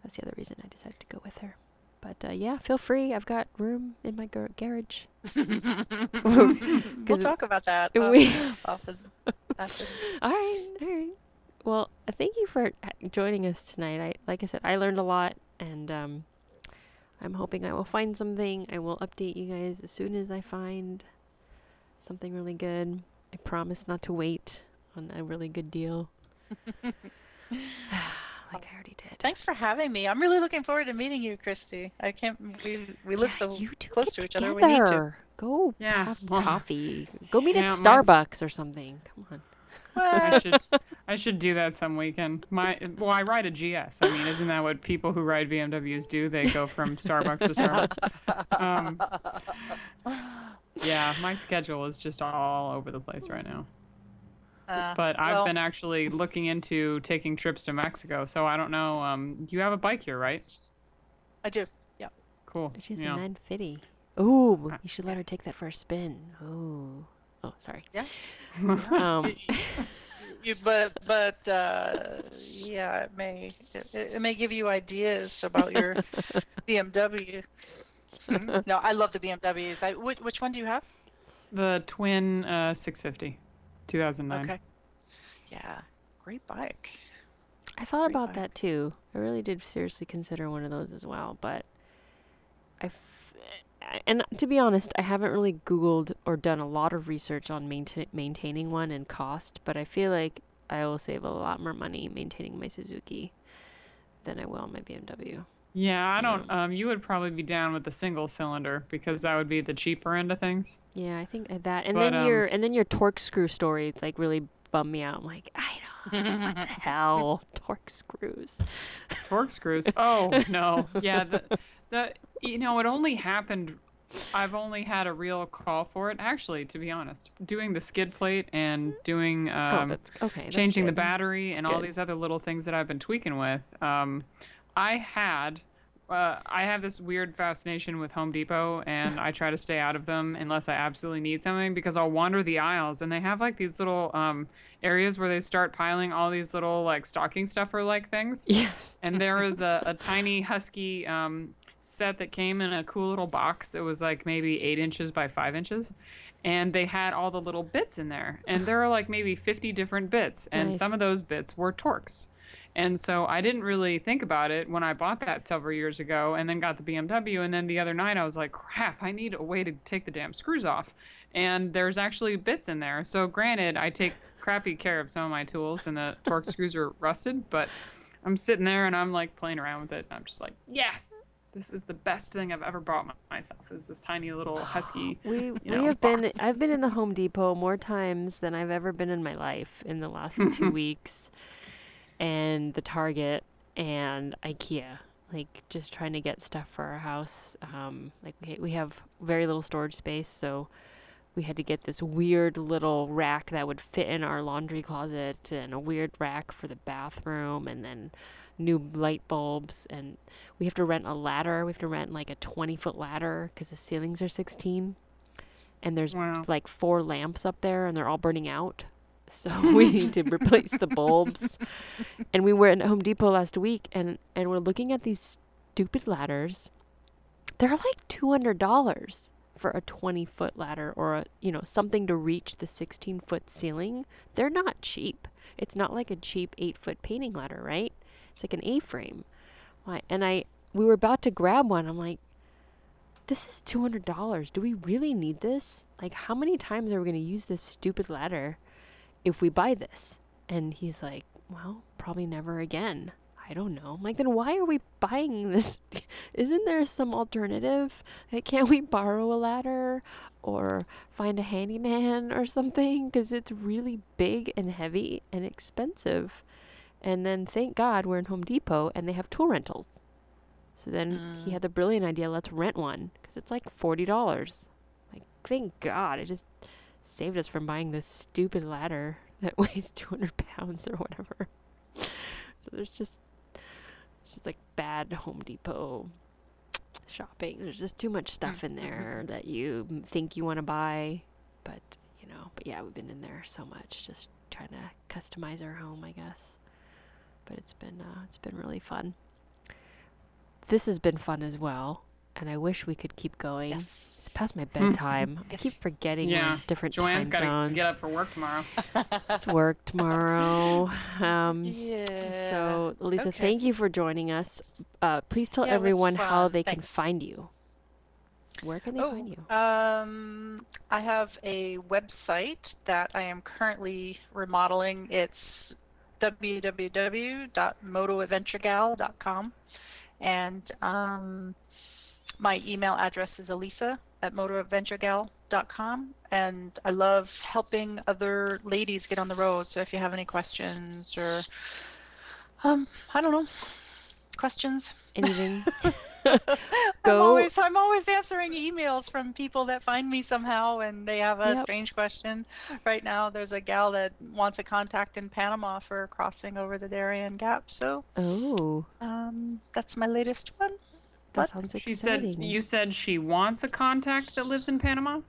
that's the other reason I decided to go with her. But uh, yeah, feel free. I've got room in my gar- garage. We'll talk about that. We... Often. Often. All right, all right. Well, thank you for joining us tonight. I, like I said, I learned a lot, and um, I'm hoping I will find something. I will update you guys as soon as I find something really good. I promise not to wait on a really good deal. Like I already did. Thanks for having me. I'm really looking forward to meeting you, Christy. I can't. We we live yeah, so close to each together. other. We need to go yeah. have well, coffee. Go meet yeah, at Starbucks my... or something. Come on. What? I should I should do that some weekend. My well, I ride a G S. I mean, isn't that what people who ride B M Ws do? They go from Starbucks to Starbucks. Um, yeah, my schedule is just all over the place right now. Uh, but I've well, been actually looking into taking trips to Mexico, so I don't know. Um, you have a bike here, right? I do. Yeah. Cool. She's a nine fifty. Ooh, you should let her take that for a spin. Ooh. Oh, sorry. Yeah. um. you, you, but but uh, yeah, it may it, it may give you ideas about your B M W. No, I love the B M Ws. I which, which one do you have? The twin uh, six fifty. two thousand nine. Okay. Yeah. Great bike. I thought Great about bike. that too. I really did seriously consider one of those as well, but I and to be honest, I haven't really Googled or done a lot of research on maintain, maintaining one and cost, but I feel like I will save a lot more money maintaining my Suzuki than I will on my B M W. Yeah, I don't, um, you would probably be down with the single cylinder, because that would be the cheaper end of things. Yeah, I think that, and but, then um, your, and then your torque screw story, like, really bummed me out. I'm like, I don't know, what the hell, torque screws. Torque screws? Oh, no. Yeah, the, the, you know, it only happened, I've only had a real call for it, actually, to be honest. Doing the skid plate and doing, um, oh, that's, okay, that's changing good. the battery and good. all these other little things that I've been tweaking with, um... I had, uh, I have this weird fascination with Home Depot, and I try to stay out of them unless I absolutely need something, because I'll wander the aisles, and they have like these little um, areas where they start piling all these little like stocking stuffer like things. Yes. And there is a, a tiny husky um, set that came in a cool little box. It was like maybe eight inches by five inches. And they had all the little bits in there, and there are like maybe fifty different bits. And nice. Some of those bits were Torx. And so I didn't really think about it when I bought that several years ago and then got the B M W. And then the other night I was like, crap, I need a way to take the damn screws off. And there's actually bits in there. So granted, I take crappy care of some of my tools and the torque screws are rusted, but I'm sitting there and I'm like playing around with it. And I'm just like, yes, this is the best thing I've ever bought my- myself is this tiny little husky. We you know, we have box. been I've been in the Home Depot more times than I've ever been in my life in the last two weeks. And the Target and IKEA, like just trying to get stuff for our house. Um, like we, we have very little storage space, so we had to get this weird little rack that would fit in our laundry closet and a weird rack for the bathroom and then new light bulbs. And we have to rent a ladder. We have to rent like a twenty-foot ladder because the ceilings are sixteen. And there's wow. like four lamps up there and they're all burning out. So we need to replace the bulbs. And we were at Home Depot last week, and, and we're looking at these stupid ladders. They're like two hundred dollars for a twenty-foot ladder or, a, you know, something to reach the sixteen-foot ceiling. They're not cheap. It's not like a cheap eight-foot painting ladder, right? It's like an A-frame. And I we were about to grab one. I'm like, this is two hundred dollars. Do we really need this? Like, how many times are we going to use this stupid ladder if we buy this? And he's like, well, probably never again. I don't know. I'm like, then why are we buying this? Isn't there some alternative? Like, can't we borrow a ladder or find a handyman or something? Because it's really big and heavy and expensive. And then thank God we're in Home Depot and they have tool rentals. So then mm. he had the brilliant idea, let's rent one because it's like forty dollars. Like, thank God. It just saved us from buying this stupid ladder that weighs two hundred pounds or whatever. So there's just, it's just like bad Home Depot shopping. There's just too much stuff in there that you think you want to buy, but you know, but yeah, we've been in there so much, just trying to customize our home, I guess. But it's been, uh, it's been really fun. This has been fun as well. And I wish we could keep going. Yes. It's past my bedtime. I keep forgetting yeah. different Joanne's time zones. Joanne's got to get up for work tomorrow. It's work tomorrow. Um, yeah. So, Alisa, okay. thank you for joining us. Uh, please tell yeah, everyone how they Thanks. can find you. Where can they oh, find you? Um, I have a website that I am currently remodeling. It's w w w dot moto adventure gal dot com. And um, my email address is alisa at motoradventuregal dot com, and I love helping other ladies get on the road. So if you have any questions or, um, I don't know, questions. Anything. Go. I'm, always, I'm always answering emails from people that find me somehow, and they have a yep. strange question. Right now, there's a gal that wants a contact in Panama for crossing over the Darien Gap. So oh. um, that's my latest one. That sounds exciting. She said, you said she wants a contact that lives in Panama?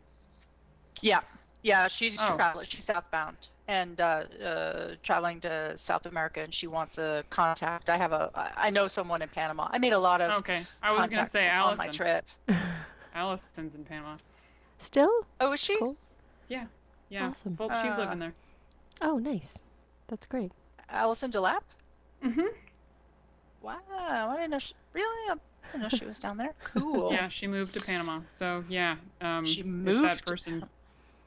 Yeah. Yeah, she's oh. traveling. She's southbound and uh, uh, traveling to South America, and she wants a contact. I have a. I know someone in Panama. I made a lot of okay. I was gonna say Allison. On my trip. Allison's in Panama. Still? Oh, is she? Cool. Yeah. Yeah. Awesome. Well, she's uh, living there. Oh, nice. That's great. Allison Delap? Mm-hmm. Wow. I didn't know. She, really? I'm, I didn't know she was down there. Cool. Yeah, she moved to Panama. So yeah. Um, she moved. That person.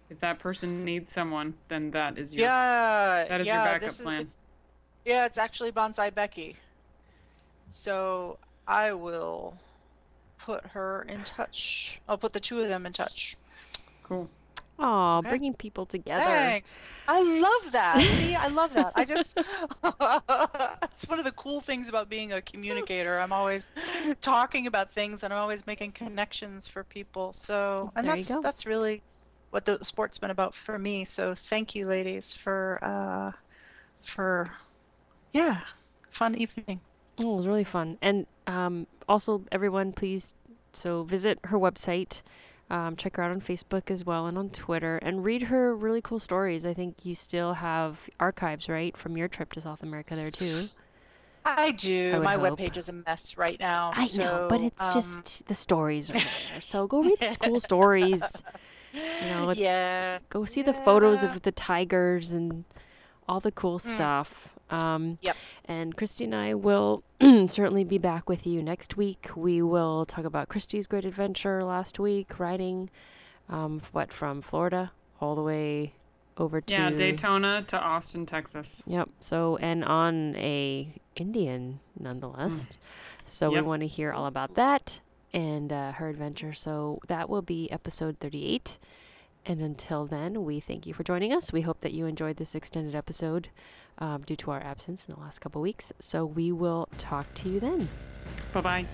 If that person needs someone, then that is your yeah, that is yeah, your backup this is, plan. It's, yeah, it's actually Bonsai Becky. So I will put her in touch. I'll put the two of them in touch. Cool. Aw, okay. Bringing people together. Thanks. I love that. See, I love that. I just, it's one of the cool things about being a communicator. I'm always talking about things, and I'm always making connections for people. So, and there that's you go. That's really what the sport's been about for me. So thank you, ladies, for uh for yeah fun evening. Oh, it was really fun. And um also, everyone, please so visit her website, um check her out on Facebook as well and on Twitter, and read her really cool stories. I think you still have archives, right, from your trip to South America there too? I do. I My hope. webpage is a mess right now. I so, know, but it's um... just the stories are there. So go read the cool stories. You know, yeah. Go see yeah. the photos of the tigers and all the cool mm. stuff. Um, yep. And Christy and I will certainly be back with you next week. We will talk about Christy's great adventure last week, riding, um, what, from Florida all the way over to... Yeah, Daytona to Austin, Texas. Yep. So, and on a Indian, nonetheless. Mm. So yep. we want to hear all about that and uh, her adventure. So that will be episode thirty-eight. And until then, we thank you for joining us. We hope that you enjoyed this extended episode um, due to our absence in the last couple of weeks. So we will talk to you then. Bye-bye.